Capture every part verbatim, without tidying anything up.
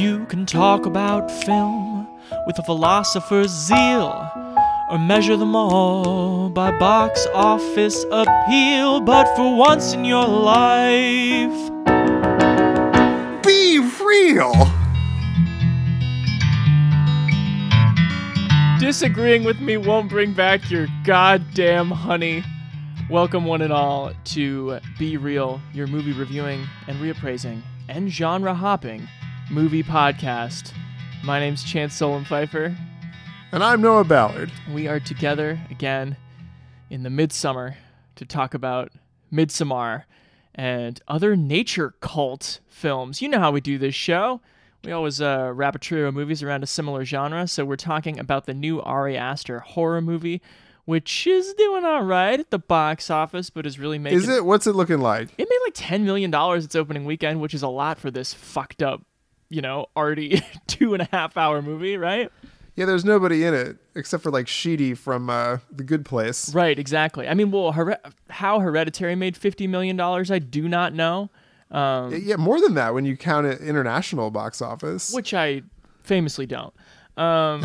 You can talk about film with a philosopher's zeal, or measure them all by box office appeal. But for once in your life, be real. Disagreeing with me won't bring back your goddamn honey. Welcome one and all to Be Real, your movie reviewing and reappraising and genre hopping movie podcast. My name's Chance Solon Pfeiffer. And I'm Noah Ballard. We are together again in the midsummer to talk about Midsommar and other nature cult films. You know how we do this show. We always uh, wrap a trio of movies around a similar genre, so we're talking about the new Ari Aster horror movie, which is doing all right at the box office, but is really making... Is it? What's it looking like? It made like ten million dollars its opening weekend, which is a lot for this fucked up, you know, arty two-and-a-half-hour movie, right? Yeah, there's nobody in it, except for like Sheedy from uh, The Good Place. Right, exactly. I mean, well, Her- how Hereditary made fifty million dollars, I do not know. Um, yeah, more than that when you count it international box office, which I famously don't. Um,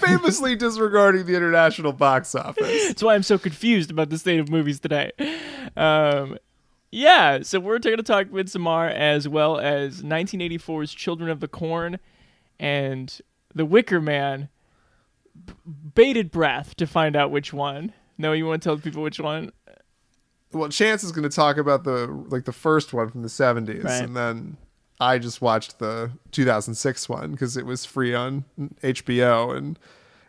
famously disregarding the international box office. That's why I'm so confused about the state of movies today. Um, yeah, so we're going to talk Midsommar as well as nineteen eighty-four's Children of the Corn and The Wicker Man. B- bated breath to find out which one. No, you want to tell people which one? Well, Chance is going to talk about the like the first one from the seventies, right. And then I just watched the two thousand six one because it was free on H B O, and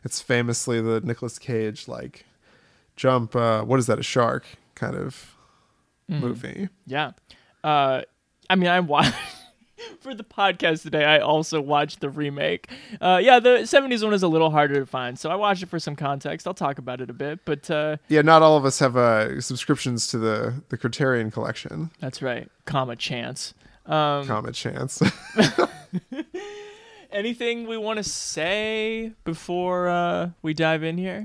it's famously the Nicolas Cage like jump. Uh, what is that? A shark kind of mm-hmm. movie? Yeah. Uh, I mean, I watched for the podcast today. I also watched the remake. Uh, yeah, the seventies one is a little harder to find, so I watched it for some context. I'll talk about it a bit, but uh, yeah, not all of us have uh, subscriptions to the the Criterion collection. That's right, comma Chance. Um, Common Chance. Anything we want to say before uh, we dive in here?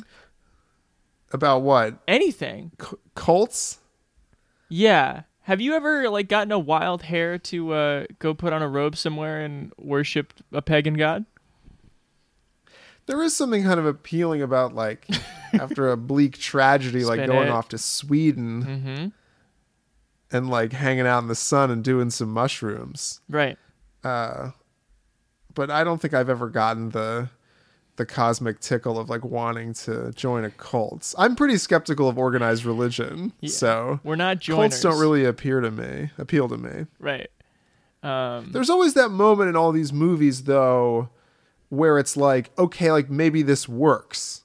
About what? Anything. C- cults? Yeah. Have you ever like gotten a wild hair to uh, go put on a robe somewhere and worship a pagan god? There is something kind of appealing about like after a bleak tragedy, like going it. off to Sweden. Mm-hmm. And like hanging out in the sun and doing some mushrooms. Right. Uh, but I don't think I've ever gotten the the cosmic tickle of like wanting to join a cult. I'm pretty skeptical of organized religion. Yeah. So we're not joiners. Cults don't really appear to me, appeal to me. Right. Um, There's always that moment in all these movies though where it's like, okay, like maybe this works.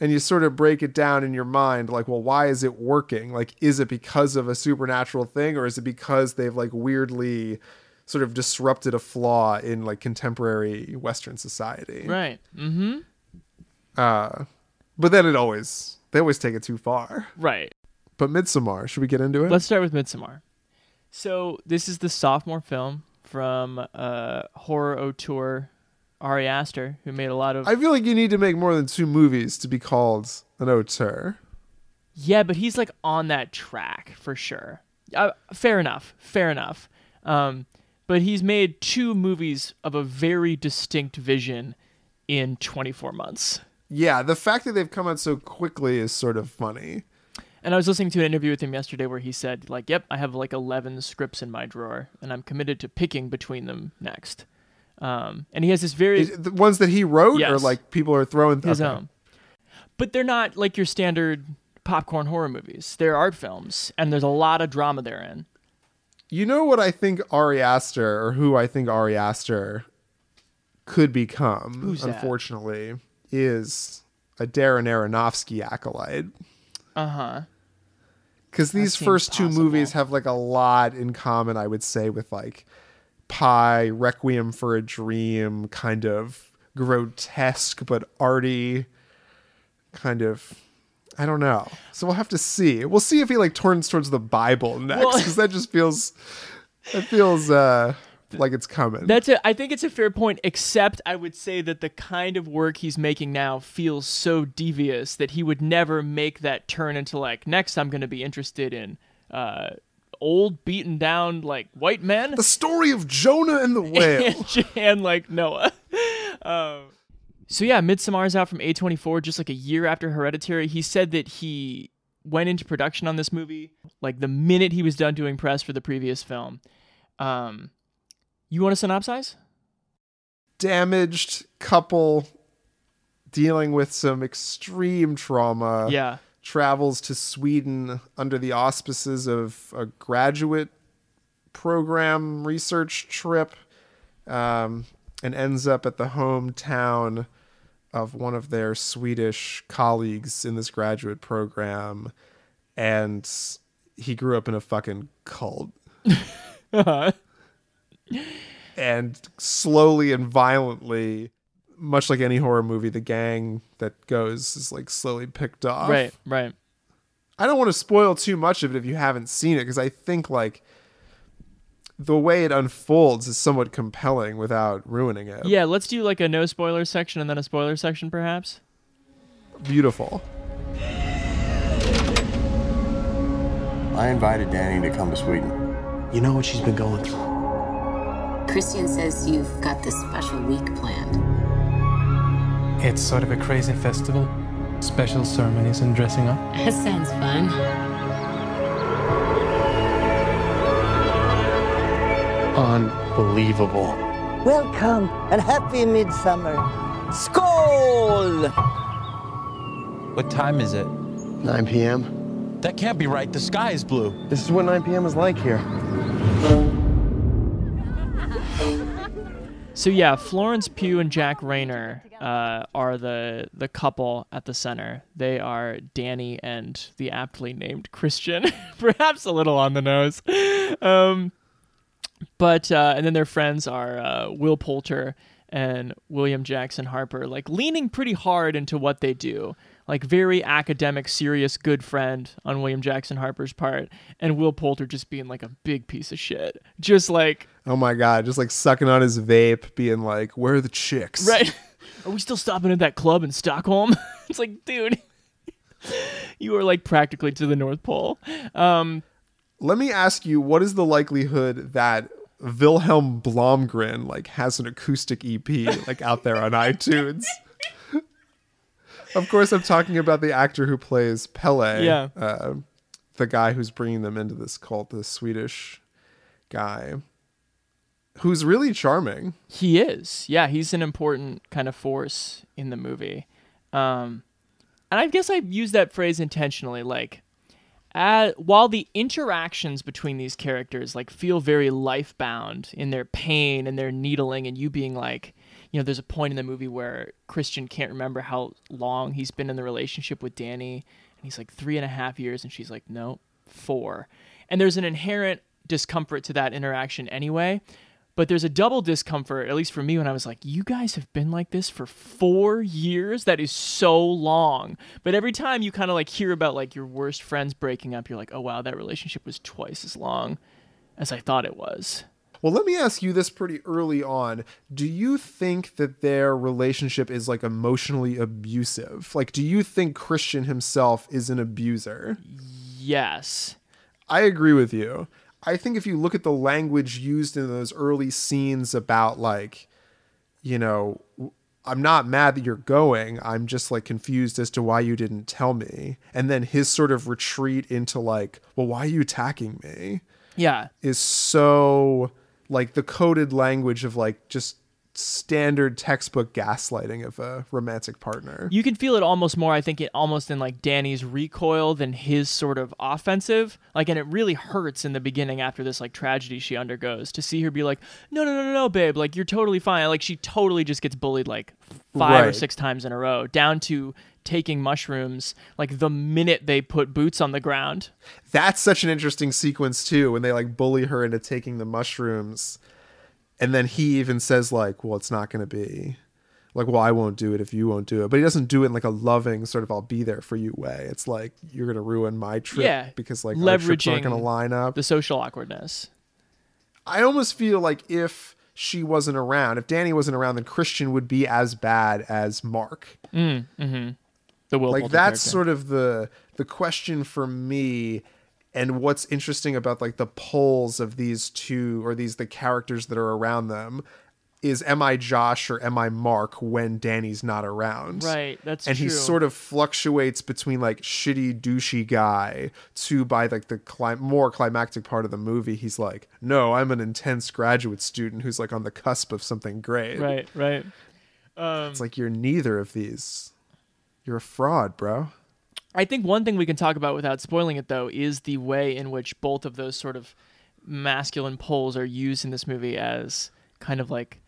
And you sort of break it down in your mind, like, well, why is it working? Like, is it because of a supernatural thing, or is it because they've like weirdly sort of disrupted a flaw in like contemporary Western society? Right. Mm-hmm. Uh, but then it always, they always take it too far. Right. But Midsommar, should we get into it? Let's start with Midsommar. So this is the sophomore film from uh, horror auteur Ari Aster, who made a lot of... I feel like you need to make more than two movies to be called an auteur. Yeah, but he's like on that track for sure. Uh, fair enough. Fair enough. Um, but he's made two movies of a very distinct vision in twenty-four months. Yeah, the fact that they've come out so quickly is sort of funny. And I was listening to an interview with him yesterday where he said, like, yep, I have like eleven scripts in my drawer, and I'm committed to picking between them next. Um, and he has this very... Is the ones that he wrote, yes, or like people are throwing... Th- his okay. own. But they're not like your standard popcorn horror movies. They're art films, and there's a lot of drama therein. You know what I think Ari Aster, or who I think Ari Aster could become, Who's unfortunately, that? is a Darren Aronofsky acolyte. Uh-huh. Because these first possible. two movies have like a lot in common, I would say, with like... Pi, Requiem for a Dream, kind of grotesque but arty, kind of, I don't know. So we'll have to see. We'll see if he like turns towards the Bible next, because well, that just feels, that feels uh, like it's coming. That's it. I think it's a fair point, except I would say that the kind of work he's making now feels so devious that he would never make that turn into like, next I'm going to be interested in uh, old, beaten down, like, white men. The story of Jonah and the whale. and, and, like, Noah. Um, so, yeah, Midsommar is out from A twenty-four, just, like, a year after Hereditary. He said that he went into production on this movie, like, the minute he was done doing press for the previous film. Um, you want to synopsize? Damaged couple dealing with some extreme trauma. Yeah. Travels to Sweden under the auspices of a graduate program research trip, um, and ends up at the hometown of one of their Swedish colleagues in this graduate program. And he grew up in a fucking cult. uh-huh. And slowly and violently, much like any horror movie, the gang that goes is like slowly picked off. Right, right. I don't want to spoil too much of it if you haven't seen it, because I think like the way it unfolds is somewhat compelling without ruining it. Yeah, let's do like a no spoiler section and then a spoiler section perhaps. Beautiful. I invited Danny to come to Sweden. You know what she's been going through. Christian says you've got this special week planned. It's sort of a crazy festival. Special ceremonies and dressing up. That sounds fun. Unbelievable. Welcome and happy Midsummer. Skål! What time is it? nine p.m. That can't be right. The sky is blue. This is what nine p.m. is like here. So yeah, Florence Pugh and Jack Raynor uh, are the the couple at the center. They are Danny and the aptly named Christian, perhaps a little on the nose. Um, but uh, and then their friends are uh, Will Poulter and William Jackson Harper, like leaning pretty hard into what they do, like very academic, serious, good friend on William Jackson Harper's part, and Will Poulter just being like a big piece of shit, just like. Oh my God, just like sucking on his vape, being like, where are the chicks? Right. Are we still stopping at that club in Stockholm? It's like, dude, you are like practically to the North Pole. Um, Let me ask you, what is the likelihood that Wilhelm Blomgren like has an acoustic E P like out there on iTunes? Of course, I'm talking about the actor who plays Pelle, yeah. uh, the guy who's bringing them into this cult, the Swedish guy. Who's really charming. He is. Yeah, he's an important kind of force in the movie. Um, and I guess I use that phrase intentionally. Like, uh, while the interactions between these characters like feel very life-bound in their pain and their needling and you being like, you know, there's a point in the movie where Christian can't remember how long he's been in the relationship with Danny. And he's like three and a half years. And she's like, no, four. And there's an inherent discomfort to that interaction anyway. But there's a double discomfort, at least for me, when I was like, you guys have been like this for four years? That is so long. But every time you kind of like hear about like your worst friends breaking up, you're like, oh, wow, that relationship was twice as long as I thought it was. Well, let me ask you this pretty early on. Do you think that their relationship is like emotionally abusive? Like, do you think Christian himself is an abuser? Yes. I agree with you. I think if you look at the language used in those early scenes about like, you know, I'm not mad that you're going. I'm just like confused as to why you didn't tell me. And then his sort of retreat into like, well, why are you attacking me? Yeah. Is so like the coded language of like just standard textbook gaslighting of a romantic partner. You can feel it almost more, I think, it almost in like Danny's recoil than his sort of offensive. Like, and it really hurts in the beginning after this like tragedy she undergoes to see her be like, no, no, no, no, no, babe, like you're totally fine. Like she totally just gets bullied like five right. or six times in a row, down to taking mushrooms like the minute they put boots on the ground. That's such an interesting sequence too, when they like bully her into taking the mushrooms. And then he even says, like, well, it's not going to be. Like, well, I won't do it if you won't do it. But he doesn't do it in, like, a loving sort of I'll be there for you way. It's like, you're going to ruin my trip yeah. because, like, our trips aren't going to line up. The social awkwardness. I almost feel like if she wasn't around, if Danny wasn't around, then Christian would be as bad as Mark. Mm, mm-hmm. The Will Poulter character. Like, that's sort of the the question for me And what's interesting about like the poles of these two, or these, the characters that are around them, is am I Josh or am I Mark when Danny's not around? Right, that's true. And he sort of fluctuates between like shitty, douchey guy to, by like the cli- more climactic part of the movie, he's like, no, I'm an intense graduate student who's like on the cusp of something great. Right, right. Um, it's like, you're neither of these. You're a fraud, bro. I think one thing we can talk about without spoiling it, though, is the way in which both of those sort of masculine poles are used in this movie as kind of like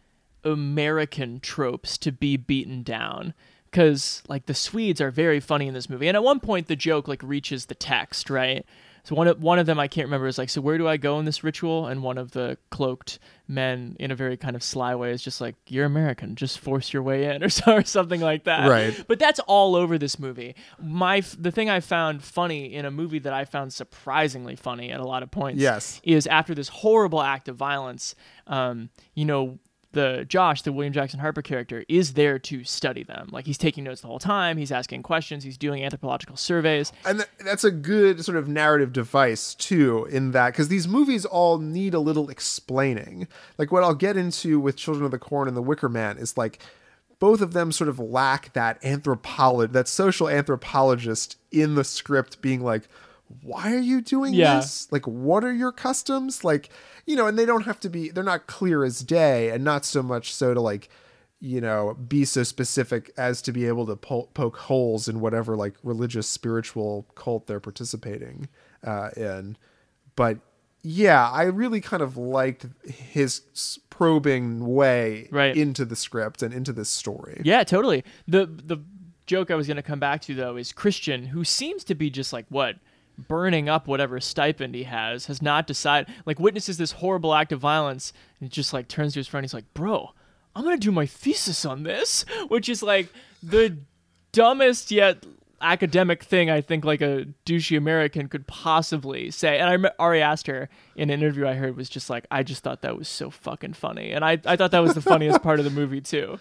American tropes to be beaten down. Because like the Swedes are very funny in this movie, and at one point the joke like reaches the text, right? So one of, one of them, I can't remember, is like, so where do I go in this ritual? And one of the cloaked men, in a very kind of sly way, is just like, you're American, just force your way in, or, so, or something like that. Right. But that's all over this movie. My The thing I found funny in a movie that I found surprisingly funny at a lot of points, yes, is after this horrible act of violence, um, you know, the Josh, the William Jackson Harper character, is there to study them. Like, he's taking notes the whole time. He's asking questions. He's doing anthropological surveys. And th- that's a good sort of narrative device, too, in that, because these movies all need a little explaining. Like, what I'll get into with Children of the Corn and The Wicker Man is, like, both of them sort of lack that anthropolog- that social anthropologist in the script being like, why are you doing yeah. this? Like, what are your customs? Like, you know, and they don't have to be, they're not clear as day, and not so much so to like, you know, be so specific as to be able to po- poke holes in whatever like religious, spiritual cult they're participating uh, in. But yeah, I really kind of liked his probing way right. into the script and into this story. Yeah, totally. The, the joke I was going to come back to, though, is Christian, who seems to be just like, what? burning up whatever stipend he has, has not decided, like witnesses this horrible act of violence, and it just like turns to his friend. He's like, bro, I'm going to do my thesis on this, which is like the dumbest yet academic thing I think like a douchey American could possibly say. And I remember Ari Aster in an interview I heard was just like, I just thought that was so fucking funny. And I, I thought that was the funniest part of the movie too.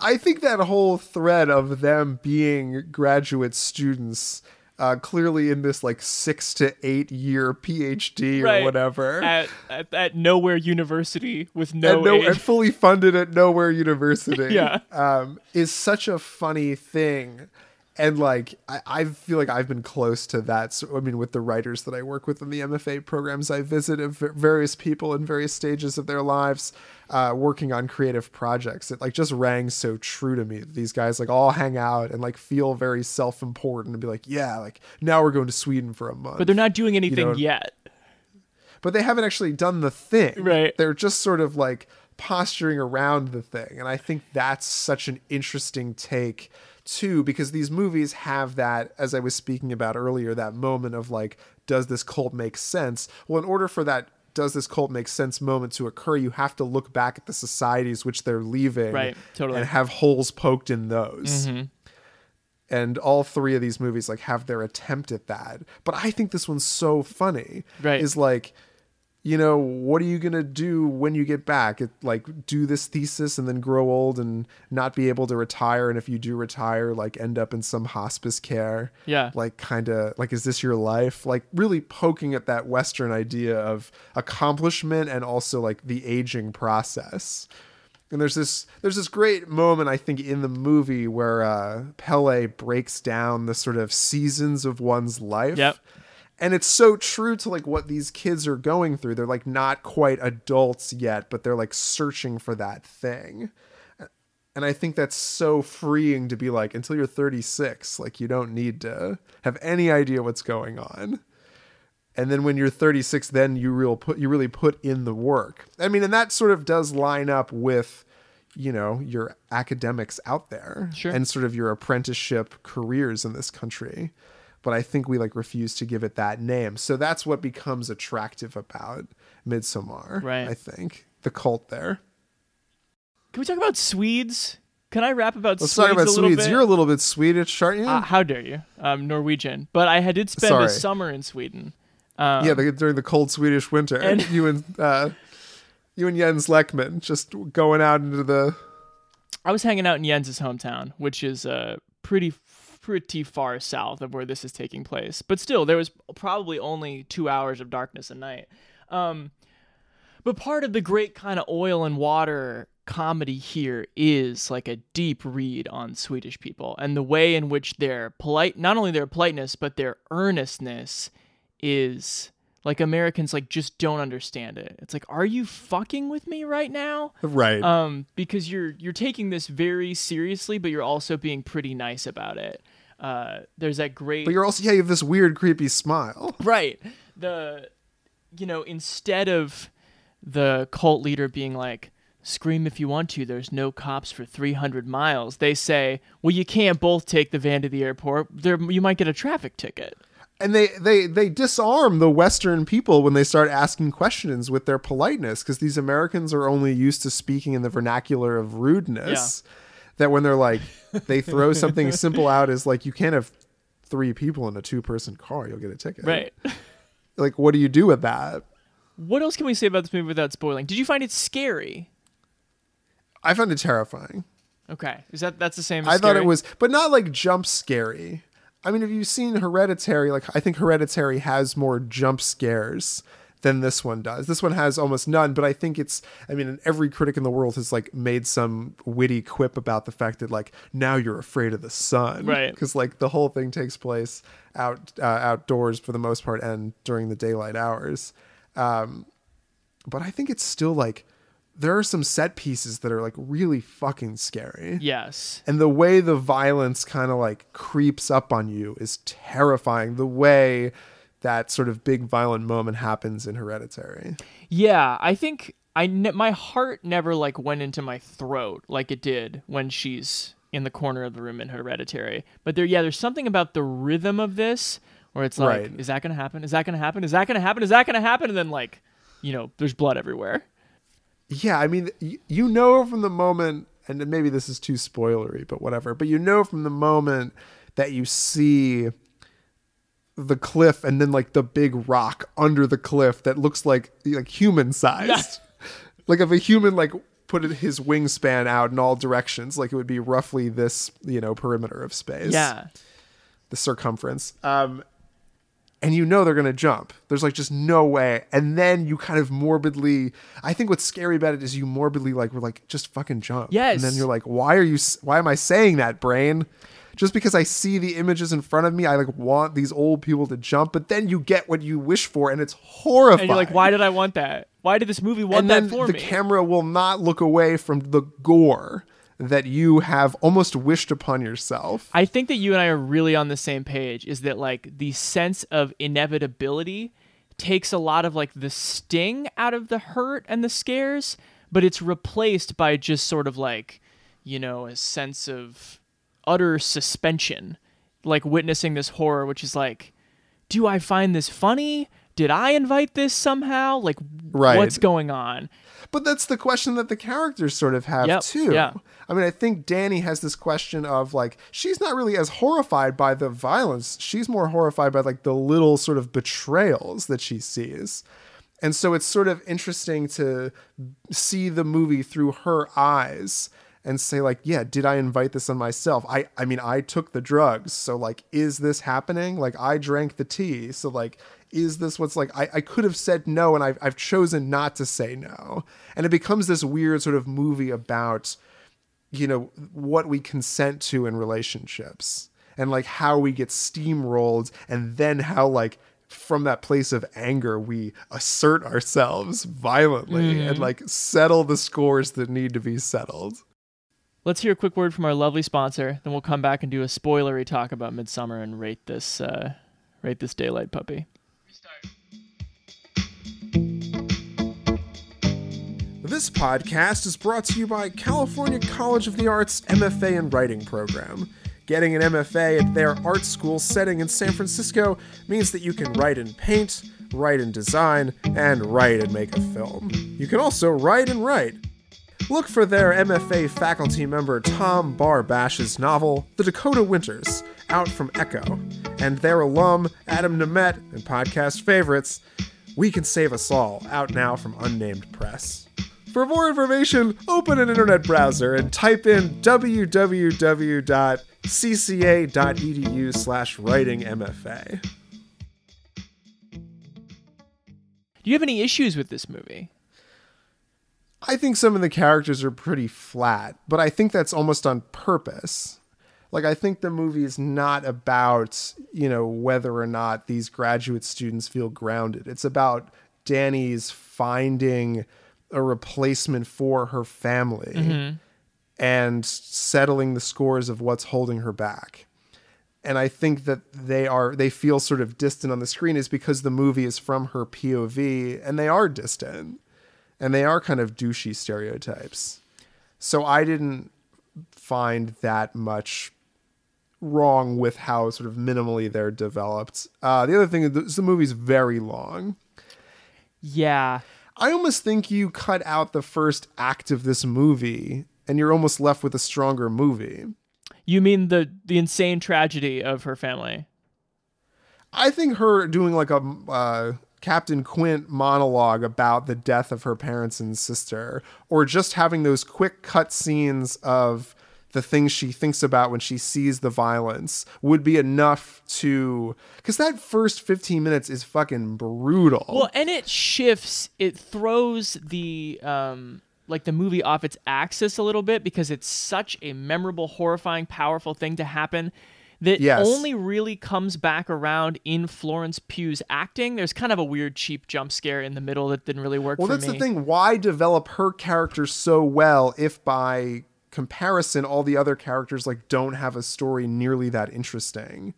I think that whole thread of them being graduate students, Uh, clearly in this like six to eight year PhD right. or whatever at, at, at Nowhere University with no, at no aid. And fully funded at Nowhere University yeah. um, is such a funny thing. And like, I, I feel like I've been close to that. So, I mean, with the writers that I work with in the M F A programs, I visit various people in various stages of their lives uh, working on creative projects. It like just rang so true to me. These guys like all hang out and like feel very self-important and be like, yeah, like now we're going to Sweden for a month. But they're not doing anything you know? yet. But they haven't actually done the thing. Right. They're just sort of like posturing around the thing. And I think that's such an interesting take too, because these movies have that, as I was speaking about earlier, that moment of like, does this cult make sense? Well, in order for that does this cult make sense moment to occur, you have to look back at the societies which they're leaving right, totally. and have holes poked in those. Mm-hmm. And all three of these movies like have their attempt at that. But I think this one's so funny. Right. Is like, you know, what are you going to do when you get back? It, like, do this thesis and then grow old and not be able to retire. And if you do retire, like, end up in some hospice care. Yeah. Like, kind of, like, is this your life? Like, really poking at that Western idea of accomplishment and also, like, the aging process. And there's this there's this great moment, I think, in the movie where uh, Pele breaks down the sort of seasons of one's life. Yep. And it's so true to like what these kids are going through. They're like not quite adults yet, but they're like searching for that thing. And I think that's so freeing to be like, until you're thirty-six, like you don't need to have any idea what's going on. And then when you're thirty-six, then you real put you really put in the work. I mean, and that sort of does line up with, you know, your academics out there sure. and sort of your apprenticeship careers in this country. But I think we like refuse to give it that name. So that's what becomes attractive about Midsommar, right. I think. The cult there. Can we talk about Swedes? Can I rap about Let's Swedes Let's talk about a Swedes. Bit? You're a little bit Swedish, aren't you? Uh, how dare you? I'm Norwegian. But I did spend Sorry. a summer in Sweden. Um, yeah, during the cold Swedish winter. And you, and, uh, you and Jens Lekman just going out into the... I was hanging out in Jens's hometown, which is uh, pretty... pretty far south of where this is taking place. But still, there was probably only two hours of darkness a night. Um, but part of the great kind of oil and water comedy here is like a deep read on Swedish people and the way in which their polite, not only their politeness, but their earnestness is like Americans like just don't understand it. It's like, are you fucking with me right now? Right. Um, because you're you're taking this very seriously, but you're also being pretty nice about it. Uh, there's that great. But you're also yeah, you have this weird, creepy smile. Right. The, you know, instead of the cult leader being like, scream if you want to, there's no cops for three hundred miles. They say, well, you can't both take the van to the airport. There, you might get a traffic ticket. And they, they, they disarm the Western people when they start asking questions with their politeness, because these Americans are only used to speaking in the vernacular of rudeness. Yeah. That when they're like, they throw something simple out as like, you can't have three people in a two-person car, you'll get a ticket. Right. Like, what do you do with that? What else can we say about this movie without spoiling? Did you find it scary? I found it terrifying. Okay. Is that that's the same as I scary? Thought it was, but not like jump scary. I mean, have you seen Hereditary? Like, I think Hereditary has more jump scares than this one does. This one has almost none, but I think it's, I mean, and every critic in the world has like made some witty quip about the fact that like, now you're afraid of the sun. Right. Because like the whole thing takes place out uh, outdoors for the most part and during the daylight hours. Um, but I think it's still like, there are some set pieces that are like really fucking scary. Yes. And the way the violence kind of like creeps up on you is terrifying. The way that sort of big violent moment happens in Hereditary. Yeah. I think I, ne- my heart never like went into my throat like it did when she's in the corner of the room in Hereditary, but there, yeah, there's something about the rhythm of this where it's like, right. Is that going to happen? Is that going to happen? Is that going to happen? Is that going to happen? And then like, you know, there's blood everywhere. Yeah, I mean, you know from the moment, and maybe this is too spoilery, but whatever, but you know from the moment that you see the cliff and then like the big rock under the cliff that looks like like human-sized. Like if a human like put his wingspan out in all directions, like it would be roughly this, you know, perimeter of space. Yeah. The circumference. Um And you know they're going to jump. There's like just no way. And then you kind of morbidly, I think what's scary about it is you morbidly like, we're like, just fucking jump. Yes. And then you're like, why are you, why am I saying that, brain? Just because I see the images in front of me, I like want these old people to jump. But then you get what you wish for and it's horrifying. And you're like, why did I want that? Why did this movie want that for me? And then the camera will not look away from the gore that you have almost wished upon yourself. I think that you and I are really on the same page, is that like the sense of inevitability takes a lot of like the sting out of the hurt and the scares, but it's replaced by just sort of like, you know, a sense of utter suspension, like witnessing this horror, which is like, do I find this funny? Did I invite this somehow? Like, right. What's going on? But that's the question that the characters sort of have, yep, too. Yeah. I mean, I think Dani has this question of like, she's not really as horrified by the violence. She's more horrified by like the little sort of betrayals that she sees. And so it's sort of interesting to see the movie through her eyes and say like, yeah, did I invite this on myself? I, I mean, I took the drugs. So like, is this happening? Like I drank the tea. So like, is this what's like, I, I could have said no, and I've, I've chosen not to say no. And it becomes this weird sort of movie about, you know, what we consent to in relationships and like how we get steamrolled, and then how like from that place of anger, we assert ourselves violently, mm-hmm, and like settle the scores that need to be settled. Let's hear a quick word from our lovely sponsor. Then we'll come back and do a spoilery talk about Midsommar and rate this, uh, rate this daylight puppy. This podcast is brought to you by California College of the Arts M F A and Writing Program. Getting an M F A at their art school setting in San Francisco means that you can write and paint, write and design, and write and make a film. You can also write and write. Look for their M F A faculty member Tom Barbash's novel, The Dakota Winters, out from Echo, and their alum, Adam Nemet, and podcast favorites, We Can Save Us All, out now from Unnamed Press. For more information, open an internet browser and type in w w w dot cca.edu slash writing MFA. Do you have any issues with this movie? I think some of the characters are pretty flat, but I think that's almost on purpose. Like, I think the movie is not about, you know, whether or not these graduate students feel grounded. It's about Danny's finding a replacement for her family mm-hmm. and settling the scores of what's holding her back. And I think that they are they feel sort of distant on the screen is because the movie is from her P O V, and they are distant, and they are kind of douchey stereotypes. So I didn't find that much wrong with how sort of minimally they're developed. Uh, the other thing is the movie's very long. Yeah. I almost think you cut out the first act of this movie and you're almost left with a stronger movie. You mean the, the insane tragedy of her family? I think her doing like a uh, Captain Quint monologue about the death of her parents and sister, or just having those quick cut scenes of the things she thinks about when she sees the violence would be enough to... Because that first fifteen minutes is fucking brutal. Well, and it shifts. It throws the... Um... like the movie off its axis a little bit, because it's such a memorable, horrifying, powerful thing to happen that yes. only really comes back around in Florence Pugh's acting. There's kind of a weird cheap jump scare in the middle that didn't really work well, for me. Well, that's the thing. Why develop her character so well if by comparison all the other characters like don't have a story nearly that interesting?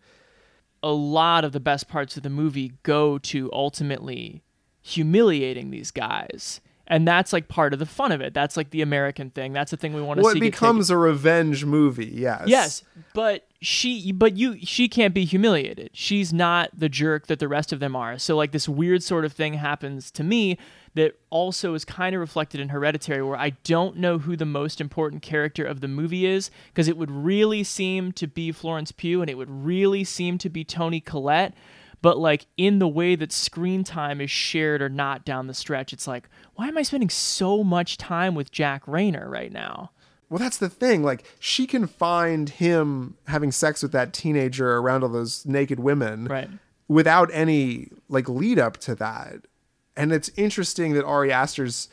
A lot of the best parts of the movie go to ultimately humiliating these guys. And that's like part of the fun of it. That's like the American thing. That's the thing we want to well, see. Well, it becomes a revenge movie. Yes. Yes, but she, but you, she can't be humiliated. She's not the jerk that the rest of them are. So like this weird sort of thing happens to me that also is kind of reflected in Hereditary, where I don't know who the most important character of the movie is, because it would really seem to be Florence Pugh and it would really seem to be Toni Collette. But like in the way that screen time is shared or not down the stretch, it's like, why am I spending so much time with Jack Raynor right now? Well, that's the thing. Like, she can find him having sex with that teenager around all those naked women right. without any like lead up to that. And it's interesting that Ari Aster's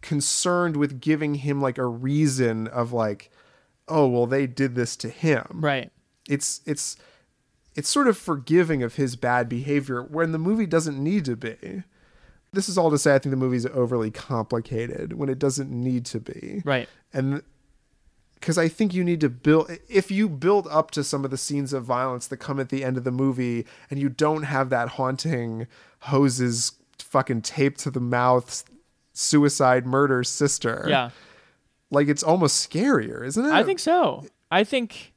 concerned with giving him like a reason of like, oh, well, they did this to him. Right. It's it's. It's sort of forgiving of his bad behavior when the movie doesn't need to be. This is all to say, I think the movie's overly complicated when it doesn't need to be. Right. And because I think you need to build, if you build up to some of the scenes of violence that come at the end of the movie and you don't have that haunting hoses fucking taped to the mouth, suicide, murder, sister. Yeah. Like, it's almost scarier, isn't it? I think so. I think...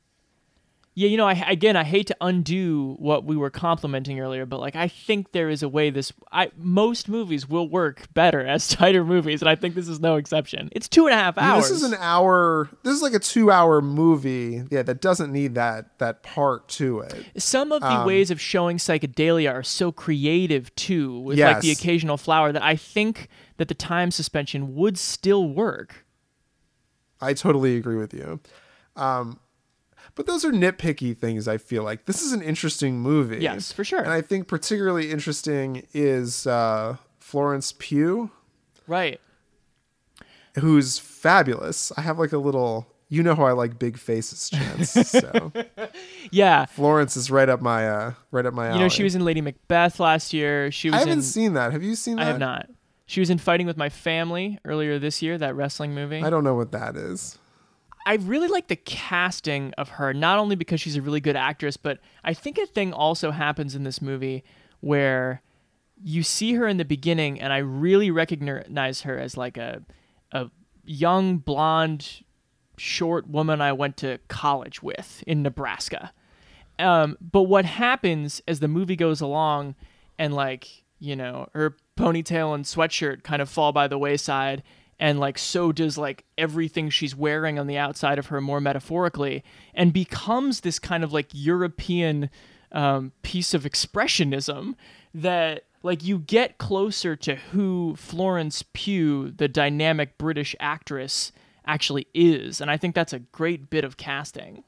Yeah, you know, I, again, I hate to undo what we were complimenting earlier, but like, I think there is a way this, I, most movies will work better as tighter movies, and I think this is no exception. It's two and a half hours. Yeah, this is an hour, this is like a two-hour movie, yeah, that doesn't need that that part to it. Some of the um, ways of showing psychedelia are so creative, too, with yes. like the occasional flower, that I think that the time suspension would still work. I totally agree with you. Um But those are nitpicky things, I feel like. This is an interesting movie. Yes, for sure. And I think particularly interesting is uh, Florence Pugh. Right. Who's fabulous. I have like a little, you know how I like big faces, Chance. So yeah. Florence is right up my uh, right up my alley. You know, she was in Lady Macbeth last year. She was I haven't in, seen that. Have you seen that? I have not. She was in Fighting with My Family earlier this year, that wrestling movie. I don't know what that is. I really like the casting of her, not only because she's a really good actress, but I think a thing also happens in this movie where you see her in the beginning, and I really recognize her as like a a young, blonde, short woman I went to college with in Nebraska. Um, but what happens as the movie goes along and like, you know, her ponytail and sweatshirt kind of fall by the wayside, and like so does like everything she's wearing on the outside of her more metaphorically, and becomes this kind of like European um, piece of expressionism that like you get closer to who Florence Pugh, the dynamic British actress, actually is. And I think that's a great bit of casting.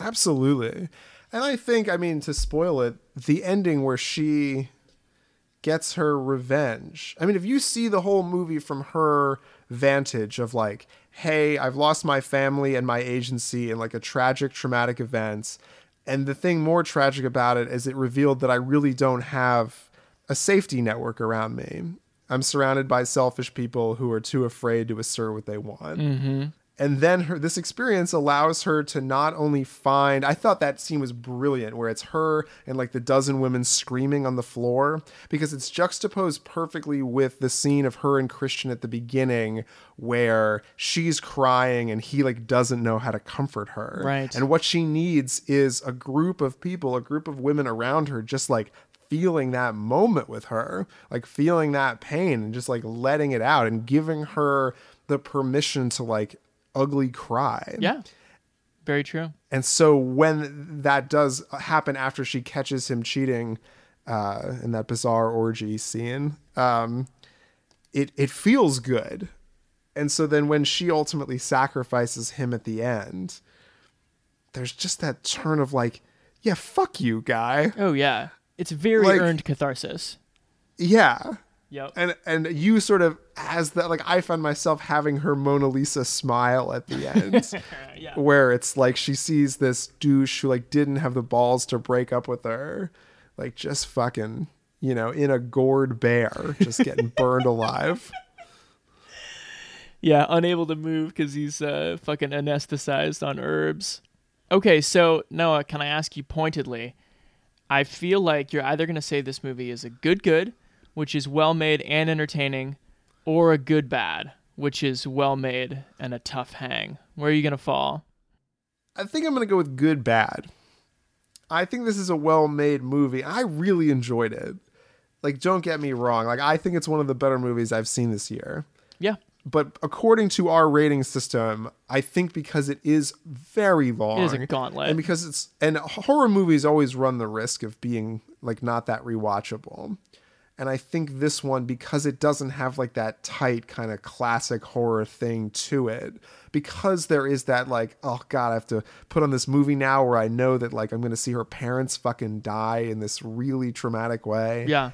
Absolutely. And I think, I mean, to spoil it, the ending where she gets her revenge. I mean, if you see the whole movie from her vantage of like, hey, I've lost my family and my agency in like a tragic, traumatic event. And the thing more tragic about it is it revealed that I really don't have a safety network around me. I'm surrounded by selfish people who are too afraid to assert what they want. Mm-hmm. And then her, this experience allows her to not only find, I thought that scene was brilliant where it's her and like the dozen women screaming on the floor, because it's juxtaposed perfectly with the scene of her and Christian at the beginning where she's crying and he like doesn't know how to comfort her. Right. And what she needs is a group of people, a group of women around her, just like feeling that moment with her, like feeling that pain and just like letting it out and giving her the permission to like, ugly cry. Yeah, very true. And so when that does happen after she catches him cheating uh in that bizarre orgy scene, um it it feels good. And so then when she ultimately sacrifices him at the end, there's just that turn of like, yeah, fuck you, guy. Oh yeah, it's very like, earned catharsis. Yeah. Yep. And and you sort of, as that, like, I found myself having her Mona Lisa smile at the end. Yeah. Where it's like she sees this douche who like didn't have the balls to break up with her, like just fucking, you know, in a gored bear, just getting burned alive. Yeah, unable to move because he's uh, fucking anesthetized on herbs. Okay, so Noah, can I ask you pointedly? I feel like you're either going to say this movie is a good good, which is well-made and entertaining, or a good bad, which is well-made and a tough hang. Where are you going to fall? I think I'm going to go with good bad. I think this is a well-made movie. I really enjoyed it. Like, don't get me wrong. Like, I think it's one of the better movies I've seen this year. Yeah. But according to our rating system, I think because it is very long. It is a gauntlet. And because it's, and horror movies always run the risk of being, like, not that rewatchable. And I think this one, because it doesn't have like that tight kind of classic horror thing to it, because there is that like, oh God, I have to put on this movie now where I know that like I'm going to see her parents fucking die in this really traumatic way. Yeah.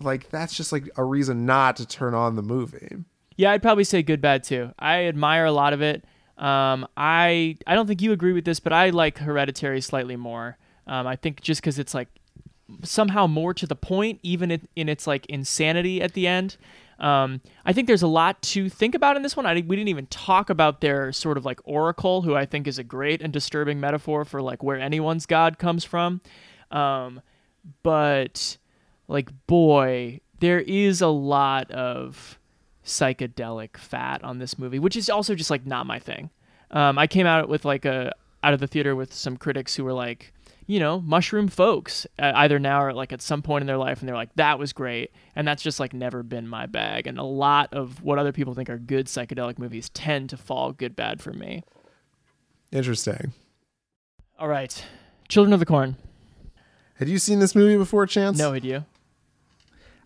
Like that's just like a reason not to turn on the movie. Yeah, I'd probably say good bad too. I admire a lot of it. Um, I, I don't think you agree with this, but I like Hereditary slightly more. Um, I think just because it's like, somehow more to the point, even in its like insanity at the end. Um, I think there's a lot to think about in this one. I we didn't even talk about their sort of like oracle, who I think is a great and disturbing metaphor for like where anyone's God comes from. Um, but like, boy, there is a lot of psychedelic fat on this movie, which is also just like not my thing. Um, I came out with like a, out of the theater with some critics who were like, you know, mushroom folks uh, either now or like at some point in their life. And they're like, that was great. And that's just like never been my bag. And a lot of what other people think are good psychedelic movies tend to fall good, bad for me. Interesting. All right. Children of the Corn. Had you seen this movie before, Chance? No, had you?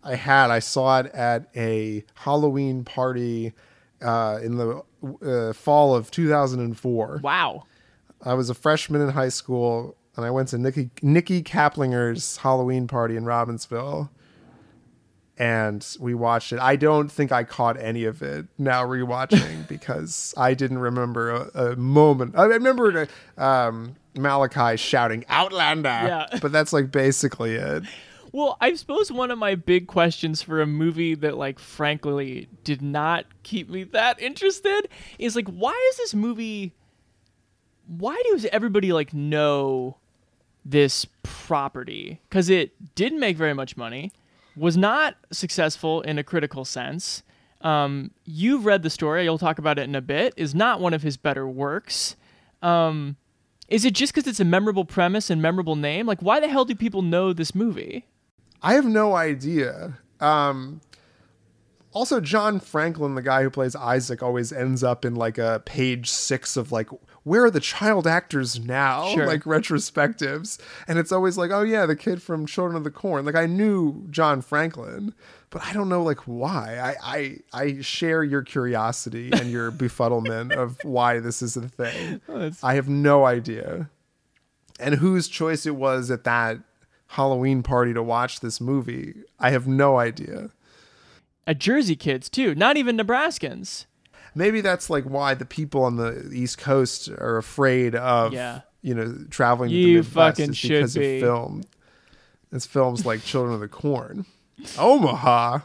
I had. I saw it at a Halloween party uh, in the uh, fall of two thousand four. Wow. I was a freshman in high school. And I went to Nikki, Nikki Kaplinger's Halloween party in Robbinsville. And we watched it. I don't think I caught any of it now rewatching because I didn't remember a, a moment. I remember um, Malachi shouting, Outlander. Yeah. But that's like basically it. Well, I suppose one of my big questions for a movie that, like, frankly did not keep me that interested is, like, why is this movie... Why does everybody like know this property? Because it didn't make very much money, was not successful in a critical sense. Um, you've read the story. You'll talk about it in a bit. Is not one of his better works. Um, is it just because it's a memorable premise and memorable name? Like, why the hell do people know this movie? I have no idea. Um, Also, John Franklin, the guy who plays Isaac, always ends up in like a page six of like, where are the child actors now? Sure. Like retrospectives. And it's always like, oh yeah, the kid from Children of the Corn. Like I knew John Franklin, but I don't know like why. I I, I share your curiosity and your befuddlement of why this is a thing. Oh, I have no idea. And whose choice it was at that Halloween party to watch this movie, I have no idea. A Jersey kids too, not even Nebraskans. Maybe that's like why the people on the East Coast are afraid of, yeah. you know, traveling to the Midwest is because be. of film. It's films like Children of the Corn. Omaha. Um,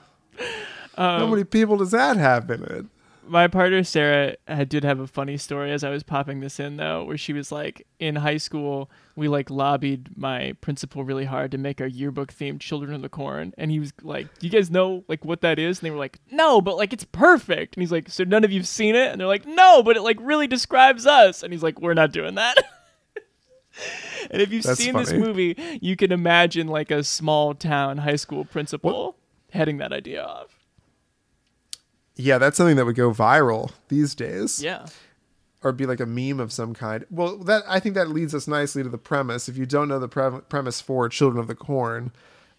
How many people does that have in it? My partner, Sarah, did have a funny story as I was popping this in, though, where she was like, in high school, we like lobbied my principal really hard to make our yearbook themed Children of the Corn. And he was like, do you guys know like what that is? And they were like, no, but like, it's perfect. And he's like, so none of you've seen it? And they're like, no, but it like really describes us. And he's like, we're not doing that. And if you've That's seen funny. This movie, you can imagine like a small town high school principal what? heading that idea off. Yeah, that's something that would go viral these days. Yeah. Or be like a meme of some kind. Well, that I think that leads us nicely to the premise. If you don't know the pre- premise for Children of the Corn,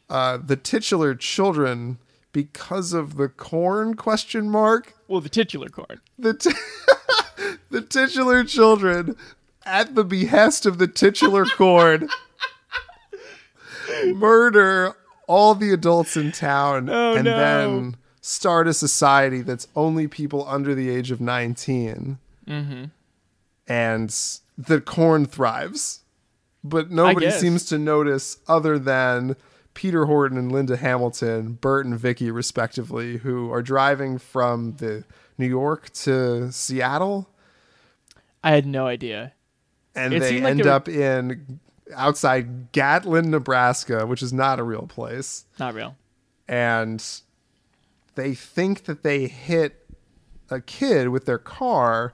uh, the titular children, because of the corn question mark. Well, the titular corn. The, t- the titular children, at the behest of the titular corn, murder all the adults in town. Oh, and no. then... start a society that's only people under the age of nineteen. Mm-hmm. And the corn thrives. But nobody seems to notice other than Peter Horton and Linda Hamilton, Bert and Vicky, respectively, who are driving from the New York to Seattle. I had no idea. And it they like end it... up in outside Gatlin, Nebraska, which is not a real place. Not real. And... they think that they hit a kid with their car,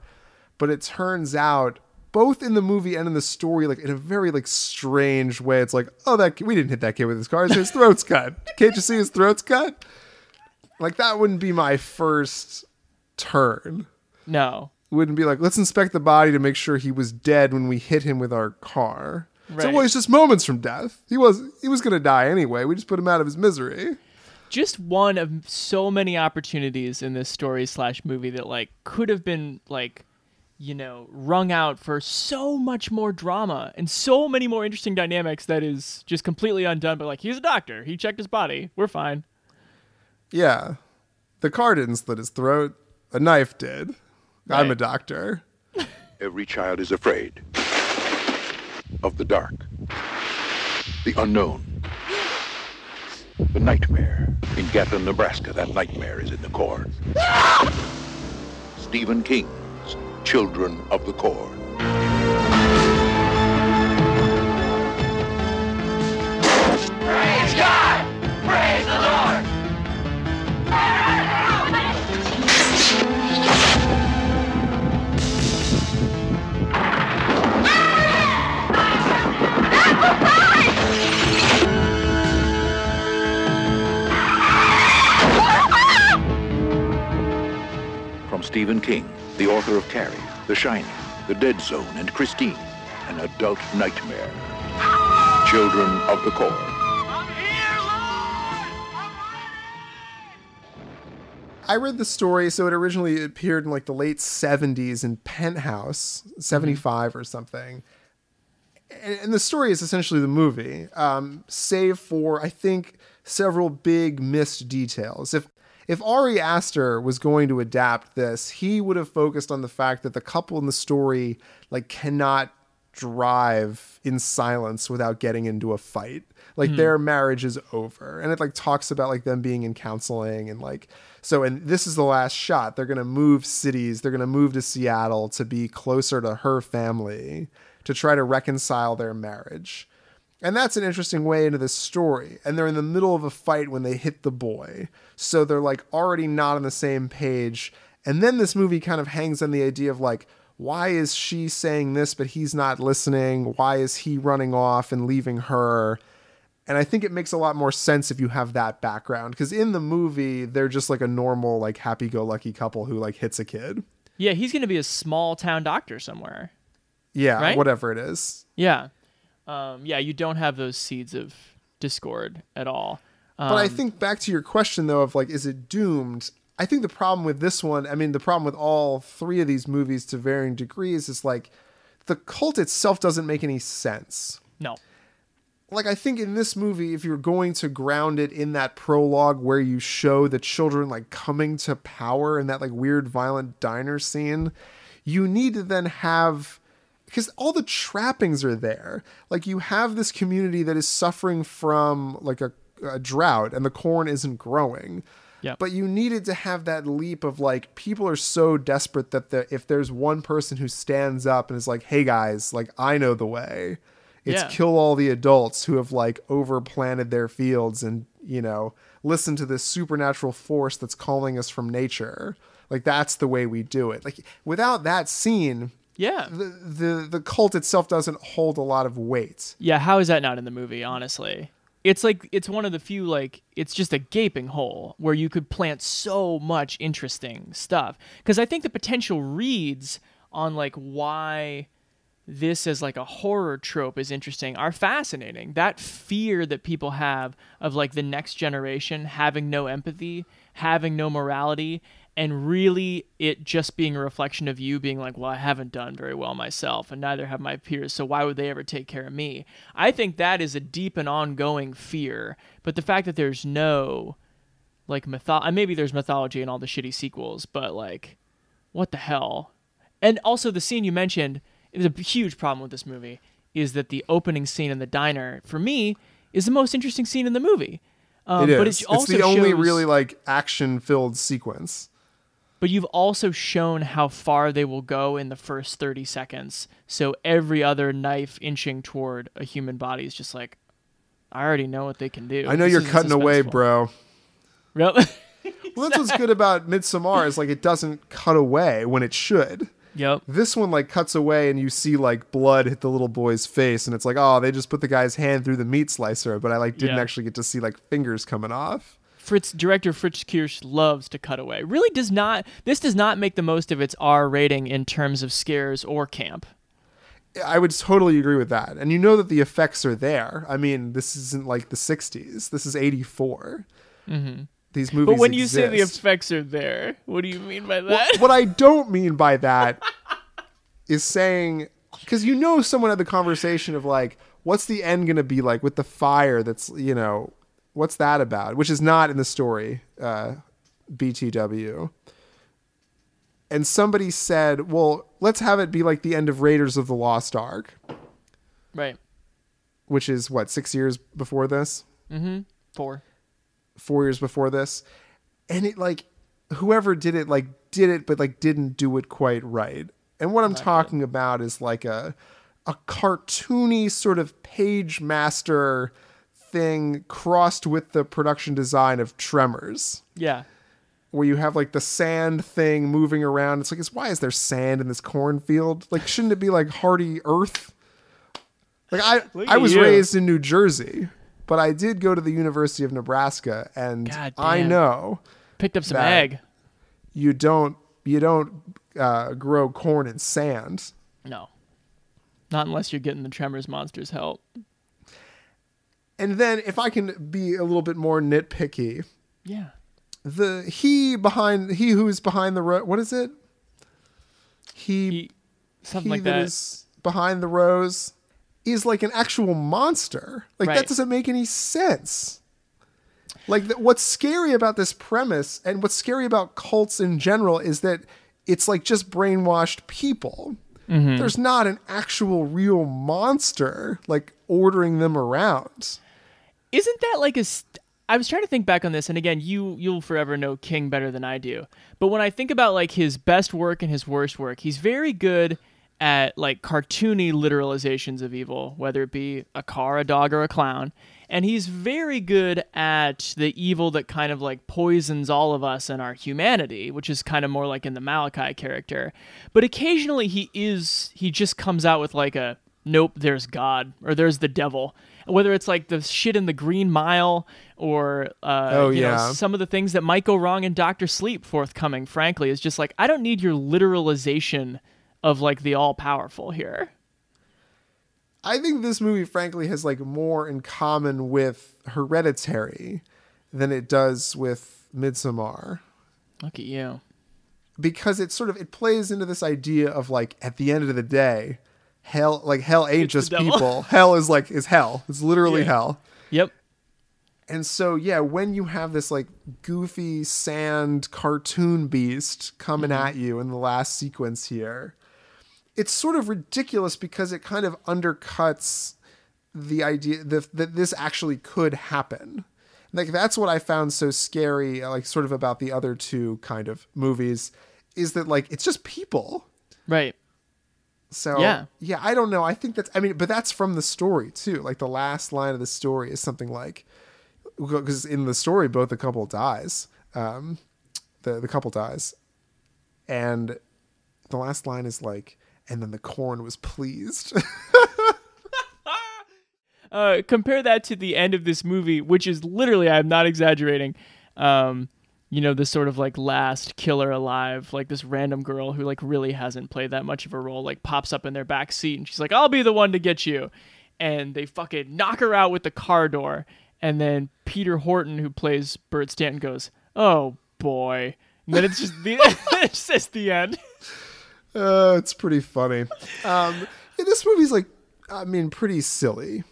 but it turns out both in the movie and in the story, like in a very like strange way, it's like, oh, that kid, we didn't hit that kid with his car. His throat's cut. Can't you see his throat's cut? Like that wouldn't be my first turn. No. It wouldn't be like, let's inspect the body to make sure he was dead when we hit him with our car. Right. So well, he's just moments from death. He was, he was going to die anyway. We just put him out of his misery. Just one of so many opportunities in this story slash movie that like could have been like, you know, wrung out for so much more drama and so many more interesting dynamics that is just completely undone. But like, he's a doctor. He checked his body. We're fine. Yeah. The car didn't slit his throat. A knife did. Right. I'm a doctor. Every child is afraid of the dark, the unknown. The nightmare. In Gatlin, Nebraska, that nightmare is in the corn. Stephen King's Children of the Corn. Praise God! Praise the Lord! Stephen King, the author of Carrie, The Shining, The Dead Zone, and Christine, an adult nightmare. Children of the Corn. I'm here, Lord! I'm I read the story, so it originally appeared in like the late seventies in Penthouse, seventy-five mm-hmm. or something. And, and the story is essentially the movie, um, save for, I think, several big missed details. If If Ari Aster was going to adapt this, he would have focused on the fact that the couple in the story like cannot drive in silence without getting into a fight. Like mm. their marriage is over. And it like talks about like them being in counseling and like, so, and this is the last shot. They're going to move cities. They're going to move to Seattle to be closer to her family to try to reconcile their marriage. And that's an interesting way into this story. And they're in the middle of a fight when they hit the boy. So they're like already not on the same page. And then this movie kind of hangs on the idea of like, why is she saying this, but he's not listening? Why is he running off and leaving her? And I think it makes a lot more sense if you have that background, because in the movie, they're just like a normal, like happy-go-lucky couple who like hits a kid. Yeah, he's going to be a small town doctor somewhere. Yeah, right? Whatever it is. Yeah. Um, yeah, you don't have those seeds of discord at all. Um, but I think back to your question, though, of like, is it doomed? I think the problem with this one, I mean, the problem with all three of these movies to varying degrees is like the cult itself doesn't make any sense. No. Like, I think in this movie, if you're going to ground it in that prologue where you show the children like coming to power in that like weird violent diner scene, you need to then have, because all the trappings are there. Like, you have this community that is suffering from like a, a drought and the corn isn't growing. Yep. But you needed to have that leap of like, people are so desperate that the, if there's one person who stands up and is like, hey guys, like I know the way, it's yeah. kill all the adults who have like overplanted their fields and, you know, listen to this supernatural force that's calling us from nature. Like, that's the way we do it. Like, without that scene, yeah, the, the, the cult itself doesn't hold a lot of weight. Yeah. How is that not in the movie? Honestly. It's like, it's one of the few, like, it's just a gaping hole where you could plant so much interesting stuff. Because I think the potential reads on, like, why this as, like, a horror trope is interesting are fascinating. That fear that people have of, like, the next generation having no empathy, having no morality, and really it just being a reflection of you being like, well, I haven't done very well myself and neither have my peers, so why would they ever take care of me? I think that is a deep and ongoing fear. But the fact that there's no, like, mytho- maybe there's mythology in all the shitty sequels, but, like, what the hell? And also the scene you mentioned, is a huge problem with this movie, is that the opening scene in the diner, for me, is the most interesting scene in the movie. Um, it is. But it also it's the only shows, really, like, action-filled sequence. But you've also shown how far they will go in the first thirty seconds. So every other knife inching toward a human body is just like, I already know what they can do. I know this you're cutting away, bro. Well, that's what's good about Midsommar is like it doesn't cut away when it should. Yep. This one like cuts away and you see like blood hit the little boy's face and it's like, oh, they just put the guy's hand through the meat slicer. But I like didn't yeah. actually get to see like fingers coming off. Fritz director Fritz Kirsch loves to cut away. Really does not. This does not make the most of its R rating in terms of scares or camp. I would totally agree with that. And you know that the effects are there. I mean, this isn't like the sixties. This is eighty-four. Mm-hmm. These movies. But when exist. You say the effects are there, what do you mean by that? Well, what I don't mean by that is saying, because you know, someone had the conversation of like, what's the end going to be like with the fire? That's, you know. What's that about? Which is not in the story, uh, B T W. And somebody said, well, let's have it be like the end of Raiders of the Lost Ark. Right. Which is, what, six years before this? Mm-hmm. Four. Four years before this. And it, like, whoever did it, like, did it, but, like, didn't do it quite right. And what I'm right. talking about is, like, a a cartoony sort of page master thing crossed with the production design of Tremors. Yeah. Where you have like the sand thing moving around. It's like, it's, why is there sand in this cornfield? Like, shouldn't it be like hardy earth? Like I, I was you. raised in New Jersey, but I did go to the University of Nebraska, and I know picked up some egg. You don't, you don't uh, grow corn in sand. No, not unless you're getting the Tremors monsters help. And then if I can be a little bit more nitpicky. Yeah. The he behind he who is behind the row. What is it? He, he something he like that, that is behind the rows is like an actual monster. Like right. that doesn't make any sense. Like the, what's scary about this premise and what's scary about cults in general is that it's like just brainwashed people. Mm-hmm. There's not an actual real monster like ordering them around. Isn't that like a st- I was trying to think back on this, and again, you you'll forever know King better than I do, but when I think about like his best work and his worst work, he's very good at like cartoony literalizations of evil, whether it be a car, a dog, or a clown, and he's very good at the evil that kind of like poisons all of us and our humanity, which is kind of more like in the Malachi character. But occasionally he is he just comes out with like a nope, there's God, or there's the devil. whether it's like the shit in the Green Mile or uh, oh, you yeah. know, some of the things that might go wrong in Doctor Sleep forthcoming, frankly, is just like, I don't need your literalization of like the all powerful here. I think this movie, frankly, has like more in common with Hereditary than it does with Midsommar. Look at you. Because it sort of, it plays into this idea of like, at the end of the day, hell, like hell ain't it's just people. Hell is like, is hell. It's literally yeah. hell. Yep. And so, yeah, when you have this like goofy sand cartoon beast coming mm-hmm. at you in the last sequence here, it's sort of ridiculous because it kind of undercuts the idea that, that this actually could happen. Like, that's what I found so scary, like sort of about the other two kind of movies, is that like, it's just people. Right. So yeah, yeah I don't know. I think that's, I mean, but that's from the story too. Like the last line of the story is something like, because in the story, both the couple dies, um, the, the couple dies. And the last line is like, and then the corn was pleased. uh, compare that to the end of this movie, which is literally, I'm not exaggerating, um, you know, this sort of like last killer alive, like this random girl who like really hasn't played that much of a role, like pops up in their back seat and she's like, I'll be the one to get you. And they fucking knock her out with the car door. And then Peter Horton, who plays Bert Stanton, goes, oh boy. And then it's just the, it's just the end. Uh, it's pretty funny. Um, yeah, this movie's like, I mean, pretty silly.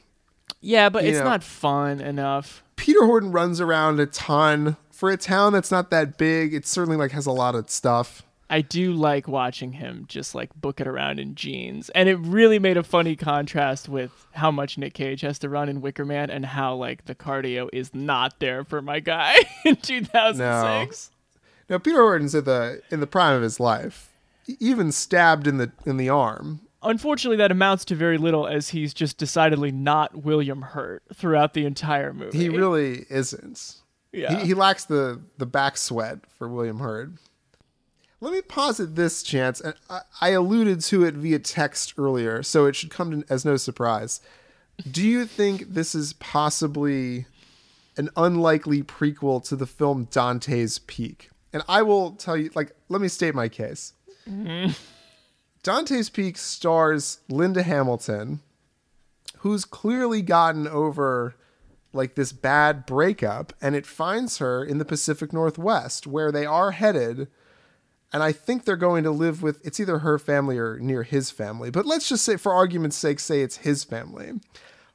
Yeah, but you it's know, not fun enough. Peter Horton runs around a ton for a town that's not that big. It certainly like has a lot of stuff. I do like watching him just like book it around in jeans, and it really made a funny contrast with how much Nick Cage has to run in Wicker Man and how like the cardio is not there for my guy in two thousand six. No, no Peter Horton's at the in the prime of his life. Even stabbed in the in the arm. Unfortunately, that amounts to very little, as he's just decidedly not William Hurt throughout the entire movie. He really isn't. Yeah, he, he lacks the the back sweat for William Hurt. Let me posit this, Chance, and I, I alluded to it via text earlier, so it should come to, as no surprise. Do you think this is possibly an unlikely prequel to the film Dante's Peak? And I will tell you, like, let me state my case. Mm-hmm. Dante's Peak stars Linda Hamilton, who's clearly gotten over like this bad breakup, and it finds her in the Pacific Northwest where they are headed, and I think they're going to live with, it's either her family or near his family, but let's just say for argument's sake say it's his family,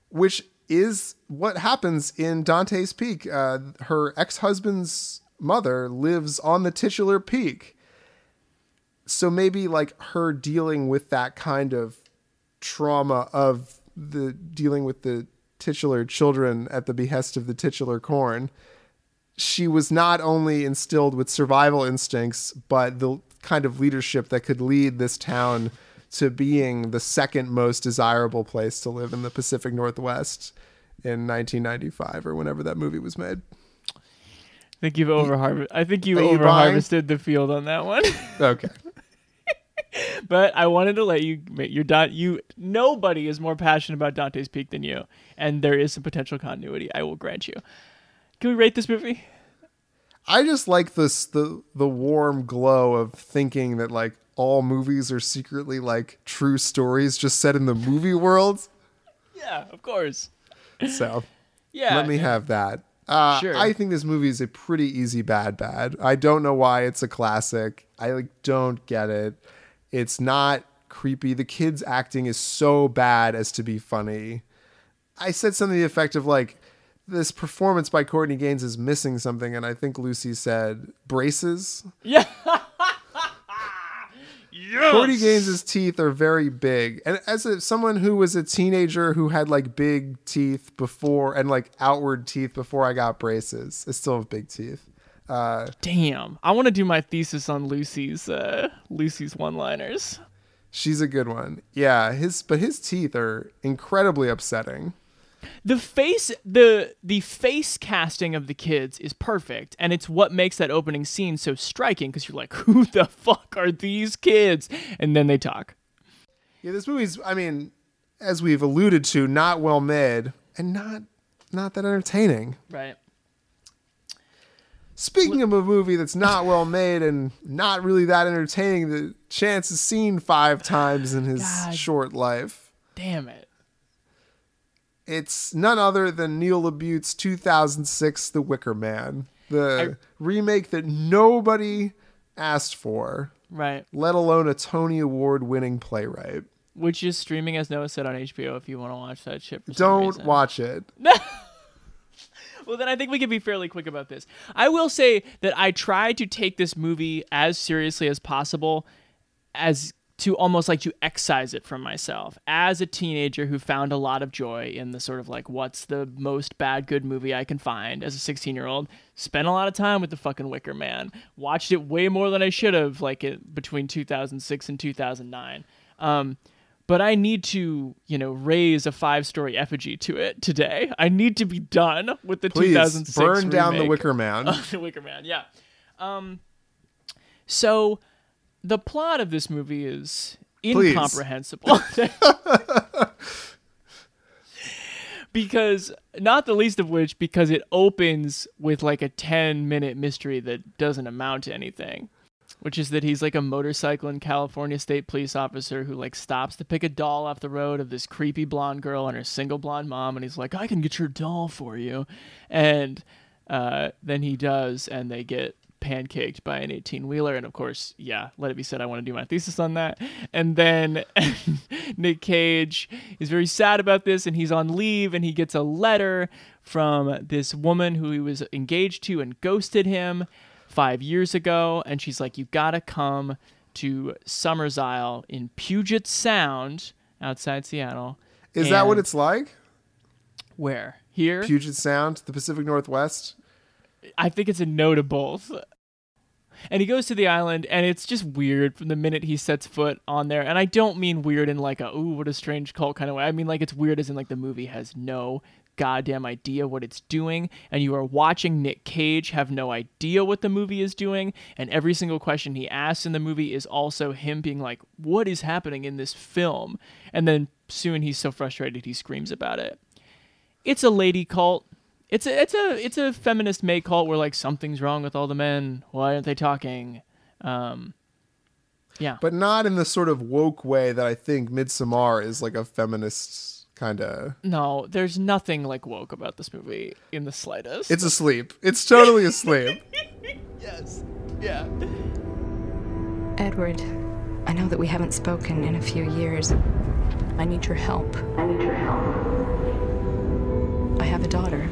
which is what happens in Dante's Peak. Uh, her ex-husband's mother lives on the titular peak. So maybe like her dealing with that kind of trauma of the dealing with the titular children at the behest of the titular corn, she was not only instilled with survival instincts, but the kind of leadership that could lead this town to being the second most desirable place to live in the Pacific Northwest in nineteen ninety-five or whenever that movie was made. I think you've overharvested. I think you overharvested the field on that one. Okay. But I wanted to let you make your dot. You nobody is more passionate about Dante's Peak than you, and there is some potential continuity. I will grant you. Can we rate this movie? I just like this the the warm glow of thinking that like all movies are secretly like true stories just set in the movie world. Yeah, of course. So yeah, let me have that. Uh, sure. I think this movie is a pretty easy bad bad. I don't know why it's a classic. I like don't get it. It's not creepy. The kids' acting is so bad as to be funny. I said something to the effect of like, this performance by Courtney Gaines is missing something, and I think Lucy said braces. Yeah. Yes! Courtney Gaines' teeth are very big. And as a, someone who was a teenager who had like big teeth before and like outward teeth before I got braces, I still have big teeth. Uh, Damn. I want to do my thesis on Lucy's uh, Lucy's one-liners. She's a good one. Yeah, his but his teeth are incredibly upsetting. The face the the face casting of the kids is perfect, and it's what makes that opening scene so striking, because you're like, who the fuck are these kids? And then they talk. Yeah, this movie's, I mean, as we've alluded to, not well made, and not not that entertaining. Right. Speaking of a movie that's not well made and not really that entertaining, that Chance is seen five times in his God short life. Damn it. It's none other than Neil LaBute's two thousand six The Wicker Man, the I, remake that nobody asked for, right? Let alone a Tony Award winning playwright. Which is streaming, as Noah said, on H B O if you want to watch that shit for some reason. Don't watch it. No. Well, then I think we can be fairly quick about this. I will say that I tried to take this movie as seriously as possible, as to almost like to excise it from myself as a teenager who found a lot of joy in the sort of like, what's the most bad good movie I can find as a sixteen year old. Spent a lot of time with the fucking Wicker Man. Watched it way more than I should have, like it between two thousand six and two thousand nine. Um, But I need to, you know, raise a five-story effigy to it today. I need to be done with the Please, two thousand six burn remake down the Wicker Man. Of the Wicker Man, yeah. Um, so the plot of this movie is incomprehensible. Because, not the least of which, because it opens with like a ten-minute mystery that doesn't amount to anything. Which is that he's like a motorcycle and California state police officer who like stops to pick a doll off the road of this creepy blonde girl and her single blonde mom. And he's like, I can get your doll for you. And uh, then he does. And they get pancaked by an eighteen wheeler. And of course, yeah, let it be said, I want to do my thesis on that. And then Nick Cage is very sad about this. And he's on leave and he gets a letter from this woman who he was engaged to and ghosted him five years ago, and she's like, you gotta come to Summers Isle in Puget Sound outside Seattle. Is that what it's like? Where? Here? Puget Sound, the Pacific Northwest? I think it's a no to both. And he goes to the island, and it's just weird from the minute he sets foot on there. And I don't mean weird in like a, ooh, what a strange cult kind of way. I mean like it's weird as in like the movie has no goddamn idea what it's doing, and you are watching Nick Cage have no idea what the movie is doing, and every single question he asks in the movie is also him being like, what is happening in this film? And then soon he's so frustrated he screams about it. It's a lady cult. It's a it's a it's a feminist May cult where like something's wrong with all the men. Why aren't they talking? Um Yeah. But not in the sort of woke way that I think Midsommar is like a feminist kind of. No, there's nothing like woke about this movie in the slightest. It's asleep. It's totally asleep. Yes. Yeah. Edward, I know that we haven't spoken in a few years. I need your help. I need your help. I have a daughter.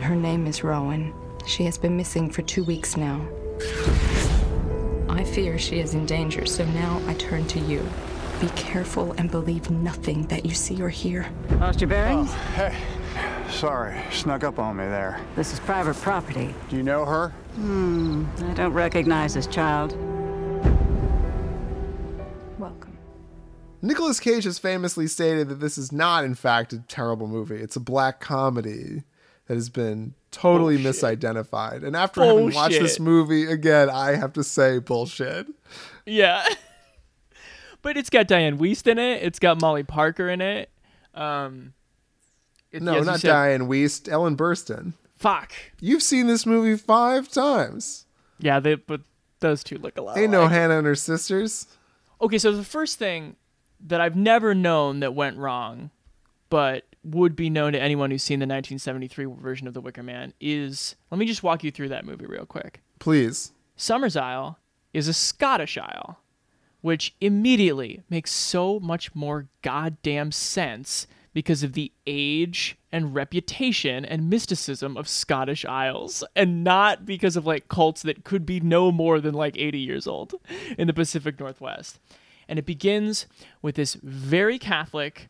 Her name is Rowan. She has been missing for two weeks now. I fear she is in danger, so now I turn to you. Be careful and believe nothing that you see or hear. Lost your bearings? Oh, hey. Sorry, snuck up on me there. This is private property. Do you know her? Hmm, I don't recognize this child. Welcome. Nicolas Cage has famously stated that this is not, in fact, a terrible movie. It's a black comedy that has been totally bullshit. misidentified. And after bullshit. having watched this movie again, I have to say bullshit. Yeah. But it's got Diane Wiest in it. It's got Molly Parker in it. Um, it no, not said, Diane Wiest. Ellen Burstyn. Fuck. You've seen this movie five times. Yeah, they, but those two look a lot Ain't alike. No Hannah and her sisters. Okay, so the first thing that I've never known that went wrong, but would be known to anyone who's seen the nineteen seventy-three version of The Wicker Man is, let me just walk you through that movie real quick. Please. Summers Isle is a Scottish Isle, which immediately makes so much more goddamn sense because of the age and reputation and mysticism of Scottish Isles, and not because of like cults that could be no more than like eighty years old in the Pacific Northwest. And it begins with this very Catholic,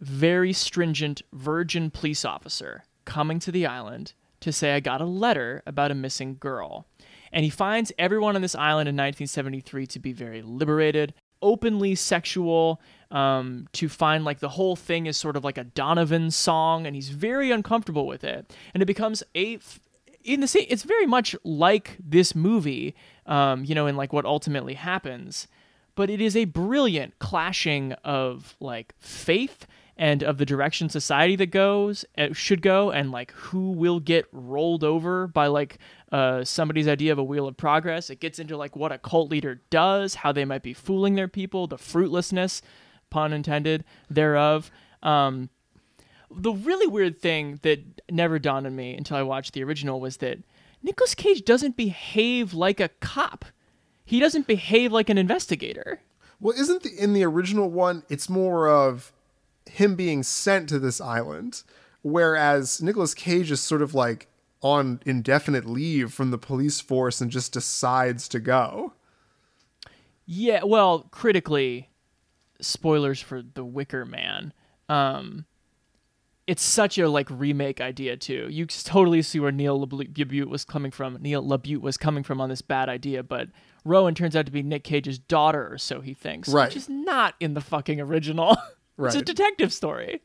very stringent virgin police officer coming to the island to say, I got a letter about a missing girl. And he finds everyone on this island in nineteen seventy-three to be very liberated, openly sexual, um, to find like the whole thing is sort of like a Donovan song, and he's very uncomfortable with it. And it becomes a, in the same, it's very much like this movie, um, you know, in like what ultimately happens. But it is a brilliant clashing of like faith and of the direction society that goes it should go, and like who will get rolled over by like uh, somebody's idea of a wheel of progress. It gets into like what a cult leader does, how they might be fooling their people, the fruitlessness, pun intended, thereof. Um, the really weird thing that never dawned on me until I watched the original was that Nicolas Cage doesn't behave like a cop. He doesn't behave like an investigator. Well, isn't the, in the original one, it's more of him being sent to this island, whereas Nicolas Cage is sort of like on indefinite leave from the police force and just decides to go. Yeah, well, critically, spoilers for The Wicker Man. Um, it's such a like remake idea too. You totally see where Neil LaBute was coming from. Neil LaBute was coming from on this bad idea, but Rowan turns out to be Nick Cage's daughter, or so he thinks, right. Which is not in the fucking original. Right. It's a detective story.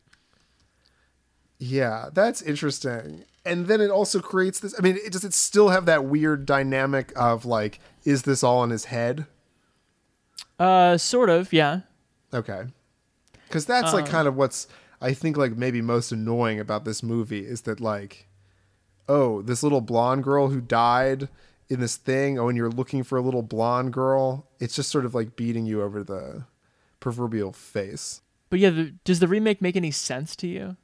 Yeah, that's interesting. And then it also creates this. I mean, it, does it still have that weird dynamic of like, is this all in his head? Uh, sort of, yeah. Okay, because that's um, like kind of what's. I think like maybe most annoying about this movie is that like, oh, this little blonde girl who died in this thing. Oh, and you're looking for a little blonde girl. It's just sort of like beating you over the proverbial face. But yeah, the, does the remake make any sense to you?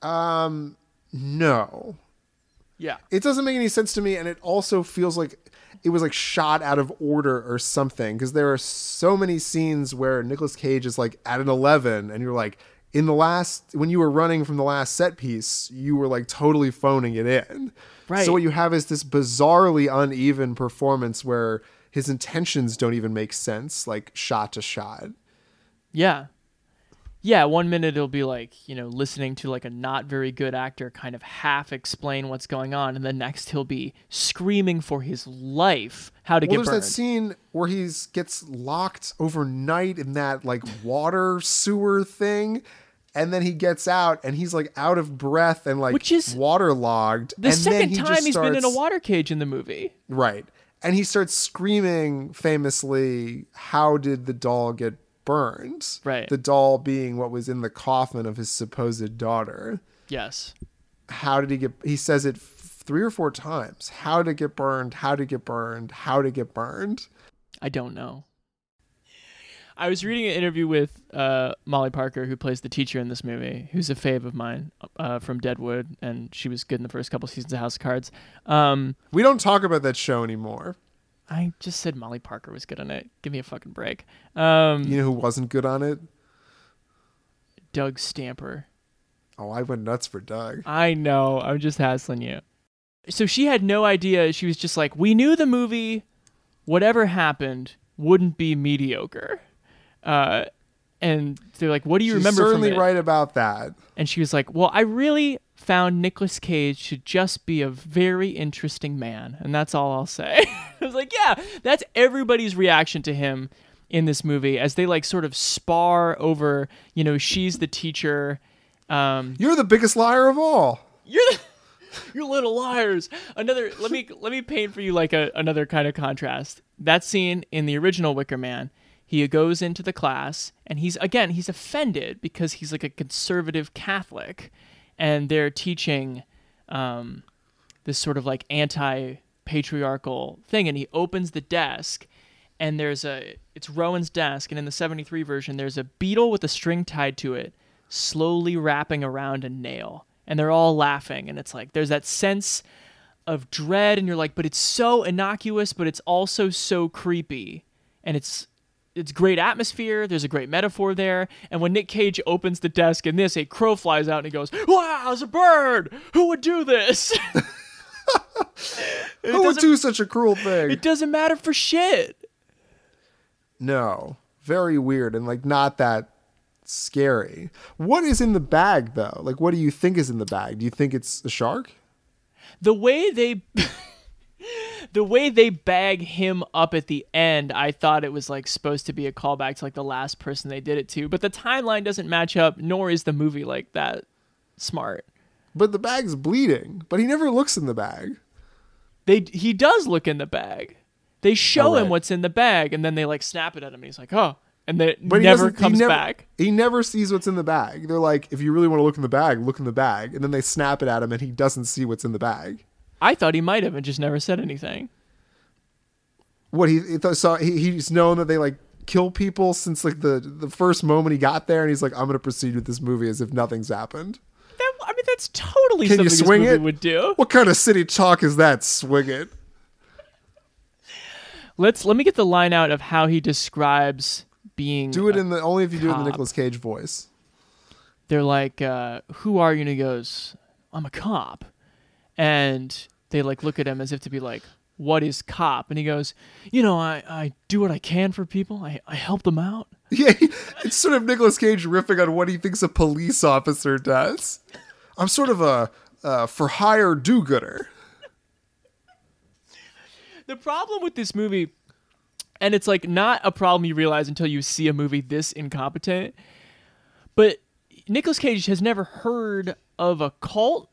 Um, no. Yeah, it doesn't make any sense to me, and it also feels like it was like shot out of order or something, because there are so many scenes where Nicolas Cage is like at an eleven, and you're like. In the last, when you were running from the last set piece, you were like totally phoning it in. Right. So what you have is this bizarrely uneven performance where his intentions don't even make sense, like shot to shot. Yeah. Yeah. One minute it'll be like, you know, listening to like a not very good actor kind of half explain what's going on. And then next he'll be screaming for his life. How to well, get burned. There's that scene where he gets locked overnight in that like water sewer thing. And then he gets out and he's like out of breath and like Which is waterlogged. The and second then he time he's starts, been in a water cage in the movie. Right. And he starts screaming famously, how did the doll get burned? Right. The doll being what was in the coffin of his supposed daughter. Yes. How did he get, he says it three or four times. How to get burned, how to get burned, how to get burned. I don't know. I was reading an interview with uh, Molly Parker, who plays the teacher in this movie, who's a fave of mine uh, from Deadwood, and she was good in the first couple seasons of House of Cards. Um, we don't talk about that show anymore. I just said Molly Parker was good on it. Give me a fucking break. Um, you know who wasn't good on it? Doug Stamper. Oh, I went nuts for Doug. I know. I'm just hassling you. So she had no idea. She was just like, we knew the movie, whatever happened, wouldn't be mediocre. Uh, and they're like, what do you She's remember from it? She's certainly right about that. And she was like, well, I really found Nicolas Cage to just be a very interesting man. And that's all I'll say. I was like, yeah, that's everybody's reaction to him in this movie as they like sort of spar over, you know, she's the teacher. Um, You're the biggest liar of all. You're the... You little liars. Another let me let me paint for you like a another kind of contrast. That scene in the original Wicker Man, he goes into the class and he's again, he's offended because he's like a conservative Catholic and they're teaching um, this sort of like anti-patriarchal thing, and he opens the desk and there's a it's Rowan's desk, and in the seventy-three version there's a beetle with a string tied to it slowly wrapping around a nail. And they're all laughing, and it's like there's that sense of dread, and you're like, but it's so innocuous, but it's also so creepy, and it's it's great atmosphere. There's a great metaphor there. And when Nick Cage opens the desk in this, a crow flies out and he goes, "Wow, it's a bird! Who would do this? Who would do such a cruel thing? It doesn't matter for shit." No, very weird, and like not that. Scary. What is in the bag though? Like, what do you think is in the bag? Do you think it's a shark? The way they the way they bag him up at the end, I thought it was like supposed to be a callback to like the last person they did it to, but the timeline doesn't match up, nor is the movie like that smart. But the bag's bleeding, but he never looks in the bag. They he does look in the bag. They show oh, right. him what's in the bag, and then they like snap it at him and he's like, "Oh, and that but never comes he never, back. He never sees what's in the bag. They're like, if you really want to look in the bag, look in the bag. And then they snap it at him and he doesn't see what's in the bag. I thought he might have and just never said anything. What he, he saw, he, he's known that they like kill people since like the, the first moment he got there, and he's like, I'm going to proceed with this movie as if nothing's happened. That, I mean, that's totally Can something you swing this movie it? Would do. What kind of city talk is that? Swing it. Let's let me get the line out of how he describes being. Do it in the only if you cop. Do it in the Nicolas Cage voice. They're like, uh, "Who are you?" And he goes, "I'm a cop," and they like look at him as if to be like, what is cop? And he goes, you know, I, I do what I can for people. I, I help them out. Yeah, it's sort of Nicolas Cage riffing on what he thinks a police officer does. I'm sort of a uh, for-hire do-gooder. The problem with this movie, and it's like not a problem you realize until you see a movie this incompetent, but Nicolas Cage has never heard of a cult,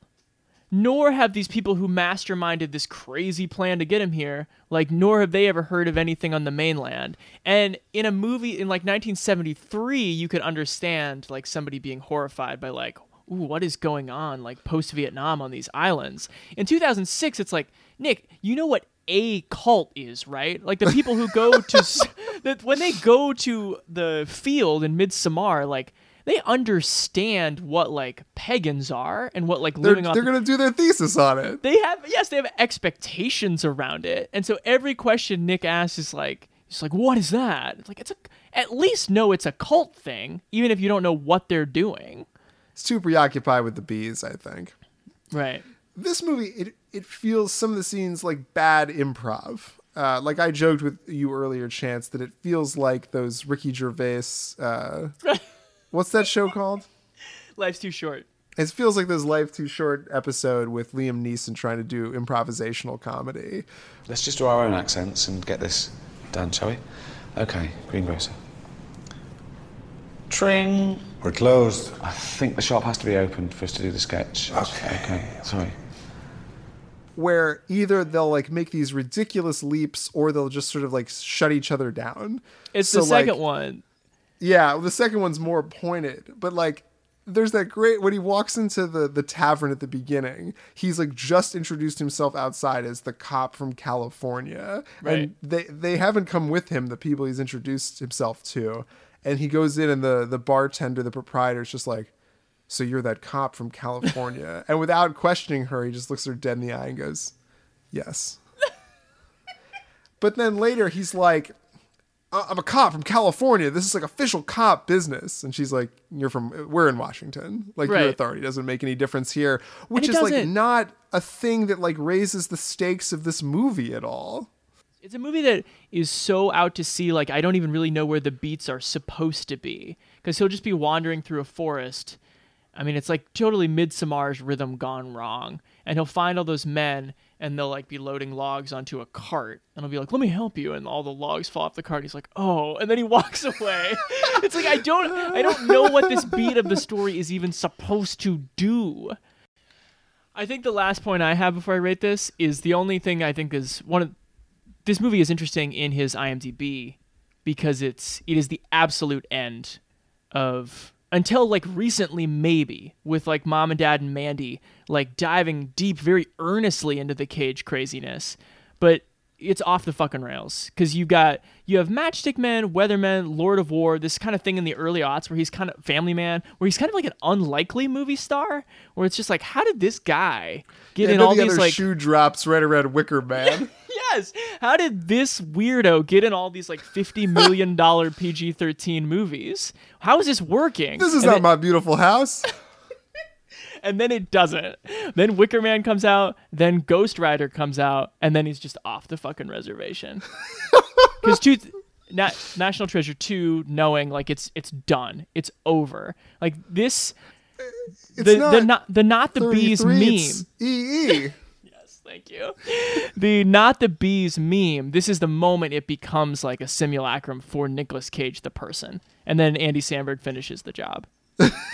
nor have these people who masterminded this crazy plan to get him here, like, nor have they ever heard of anything on the mainland. And in a movie in, like, nineteen seventy-three, you could understand, like, somebody being horrified by, like, ooh, what is going on, like, post-Vietnam on these islands. In two thousand six, it's like, Nick, you know what a cult is, right? Like, the people who go to... s- that when they go to the field in Midsommar, like... they understand what like pagans are and what like living they're, off. They're going to do their thesis on it. They have yes, they have expectations around it, and so every question Nick asks is like, it's like, what is that? It's like it's a at least know it's a cult thing, even if you don't know what they're doing. It's too preoccupied with the bees, I think. Right. This movie, it it feels some of the scenes like bad improv. Uh, like I joked with you earlier, Chance, that it feels like those Ricky Gervais. Uh, What's that show called? Life's Too Short. It feels like this Life Too Short episode with Liam Neeson trying to do improvisational comedy. Let's just do our own accents and get this done, shall we? Okay, greengrocer. Tring. We're closed. I think the shop has to be opened for us to do the sketch. Okay. Okay, sorry. Where either they'll like make these ridiculous leaps or they'll just sort of like shut each other down. It's so, the second like, one. Yeah, well, the second one's more pointed, but like there's that great when he walks into the, the tavern at the beginning, he's like just introduced himself outside as the cop from California. Right. And they, they haven't come with him, the people he's introduced himself to. And he goes in and the, the bartender, the proprietor is just like, so you're that cop from California. And without questioning her, he just looks her dead in the eye and goes, yes. But then later he's like, I'm a cop from California. This is like official cop business. And she's like, you're from, we're in Washington. Like right. Your authority doesn't make any difference here, which is doesn't. Like not a thing that like raises the stakes of this movie at all. It's a movie that is so out to sea. Like I don't even really know where the beats are supposed to be because he'll just be wandering through a forest. I mean, it's like totally Midsommar's rhythm gone wrong. And he'll find all those men and they'll like be loading logs onto a cart and I'll be like, let me help you. And all the logs fall off the cart. He's like, oh, and then he walks away. It's like, I don't, I don't know what this beat of the story is even supposed to do. I think the last point I have before I rate this is the only thing I think is one of this movie is interesting in his I M D B because it's, it is the absolute end of until like recently, maybe with like Mom and Dad and Mandy, like diving deep, very earnestly into the Cage craziness, but it's off the fucking rails. Cause you got, you have Matchstick Men, Weathermen, Lord of War, this kind of thing in the early aughts where he's kind of Family Man, where he's kind of like an unlikely movie star where it's just like, how did this guy get yeah, in all the these other like shoe drops right around Wicker Man? Yes. How did this weirdo get in all these like fifty million dollars P G thirteen movies? How is this working? This is and not it, my beautiful house. And then it doesn't. Then Wicker Man comes out. Then Ghost Rider comes out. And then he's just off the fucking reservation. Because two... Na- National Treasure two, knowing like it's it's done. It's over. Like this... It's the, not the, the not the, not the bees meme. E E. Thank you. The Not the Bees meme. This is the moment it becomes like a simulacrum for Nicolas Cage, the person. And then Andy Samberg finishes the job.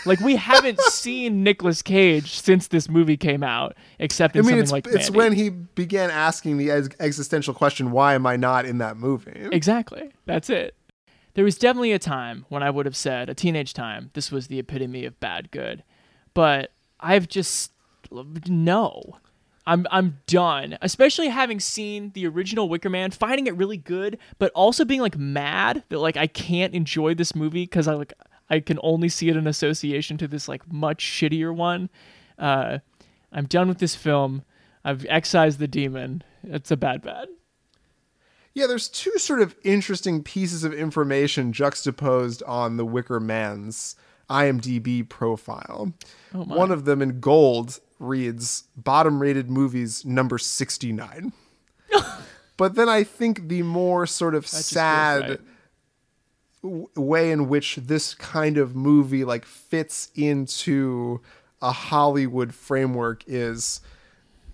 Like, we haven't seen Nicolas Cage since this movie came out, except in I mean, something it's, like Mandy. It's when he began asking the ex- existential question, why am I not in that movie? Exactly. That's it. There was definitely a time when I would have said, a teenage time, this was the epitome of bad good. But I've just, no. I'm I'm done. Especially having seen the original Wicker Man, finding it really good, but also being like mad that like I can't enjoy this movie because I like I can only see it in association to this like much shittier one. Uh, I'm done with this film. I've excised the demon. It's a bad bad. Yeah, there's two sort of interesting pieces of information juxtaposed on the Wicker Man's IMDb profile. Oh my. One of them in gold reads bottom rated movies number sixty-nine. But then I think the more sort of sad right. w- way in which this kind of movie like fits into a Hollywood framework is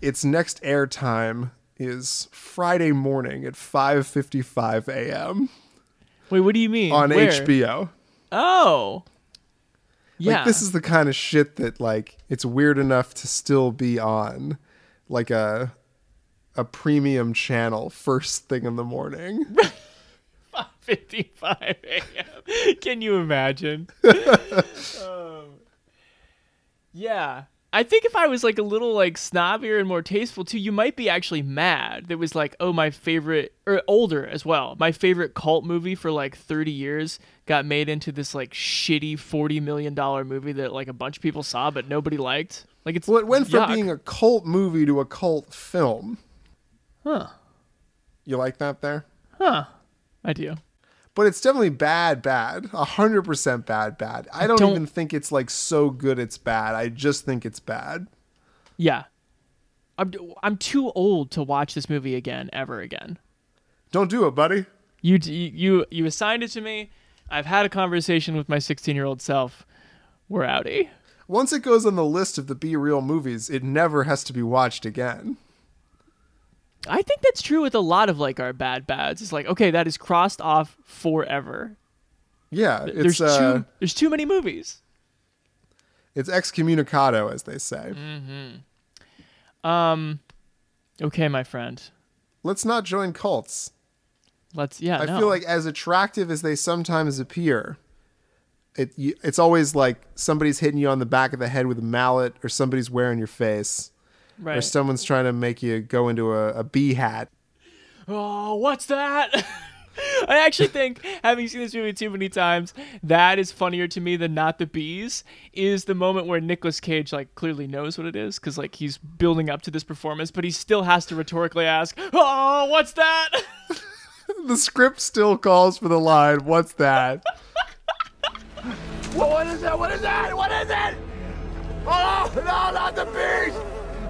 its next airtime is Friday morning at five fifty-five a.m. Wait, what do you mean? On Where? H B O. Oh, yeah. Like, this is the kind of shit that, like, it's weird enough to still be on, like, a a premium channel first thing in the morning. five fifty-five a.m. Can you imagine? um, yeah. I think if I was, like, a little, like, snobbier and more tasteful, too, you might be actually mad. That was, like, oh, my favorite, or older as well, my favorite cult movie for, like, thirty years got made into this, like, shitty forty million dollars movie that, like, a bunch of people saw but nobody liked. Like, it's Well, it went yuck. from being a cult movie to a cult film. Huh. You like that there? Huh. I do. But it's definitely bad, bad. one hundred percent bad, bad. I don't, don't even think it's, like, so good it's bad. I just think it's bad. Yeah. I'm, I'm too old to watch this movie again, ever again. Don't do it, buddy. You you you assigned it to me. I've had a conversation with my sixteen-year-old self. We're outie. Once it goes on the list of the Be Real movies, it never has to be watched again. I think that's true with a lot of like our bad bads. It's like, okay, that is crossed off forever. Yeah. It's, there's, uh, too, there's too many movies. It's excommunicado, as they say. Mm-hmm. Um, okay, my friend. Let's not join cults. Let's, yeah, I no. feel like as attractive as they sometimes appear, it it's always like somebody's hitting you on the back of the head with a mallet or somebody's wearing your face. Right. Or someone's trying to make you go into a, a bee hat. Oh, what's that? I actually think, having seen this movie too many times, that is funnier to me than Not the Bees, is the moment where Nicolas Cage like clearly knows what it is, because like he's building up to this performance, but he still has to rhetorically ask, oh, what's that? The script still calls for the line, what's that? What, what is that? What is that? What is it? Oh, no, not the bees!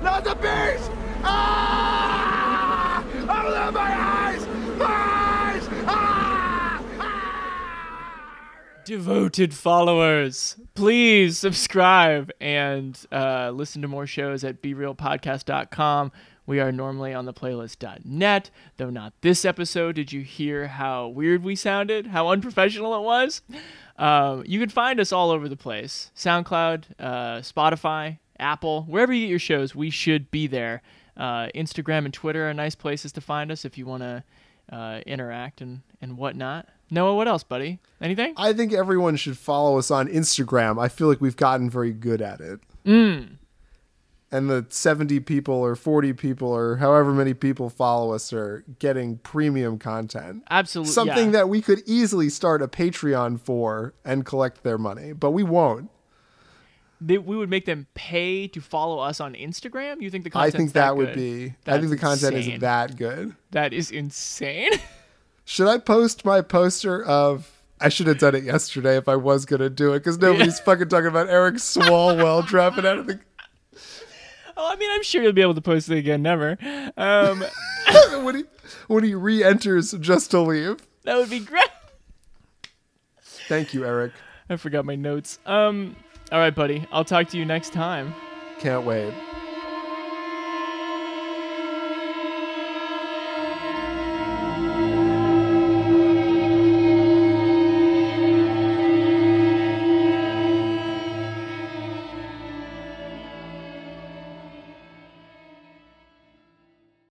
Not the beast! Ah! Open my eyes! My eyes! Ah! Ah! Devoted followers, please subscribe and uh, listen to more shows at be real podcast dot com. We are normally on the playlist dot net, though not this episode. Did you hear how weird we sounded? How unprofessional it was? Uh, you can find us all over the place. SoundCloud, uh, Spotify, Apple, wherever you get your shows, we should be there. Uh, Instagram and Twitter are nice places to find us if you want to uh, interact and, and whatnot. Noah, what else, buddy? Anything? I think everyone should follow us on Instagram. I feel like we've gotten very good at it. Mm. And the seventy people or forty people or however many people follow us are getting premium content. Absolutely. Something yeah. that we could easily start a Patreon for and collect their money, but we won't. They, we would make them pay to follow us on Instagram? You think the content's I think that, that would be. That's I think the content insane. Is that good. That is insane. Should I post my poster of? I should have done it yesterday if I was gonna do it because nobody's yeah. fucking talking about Eric Swalwell dropping out of the. Oh, I mean, I'm sure you'll be able to post it again. Never. Um, when he when he re-enters just to leave. That would be great. Thank you, Eric. I forgot my notes. Um. All right, buddy. I'll talk to you next time. Can't wait.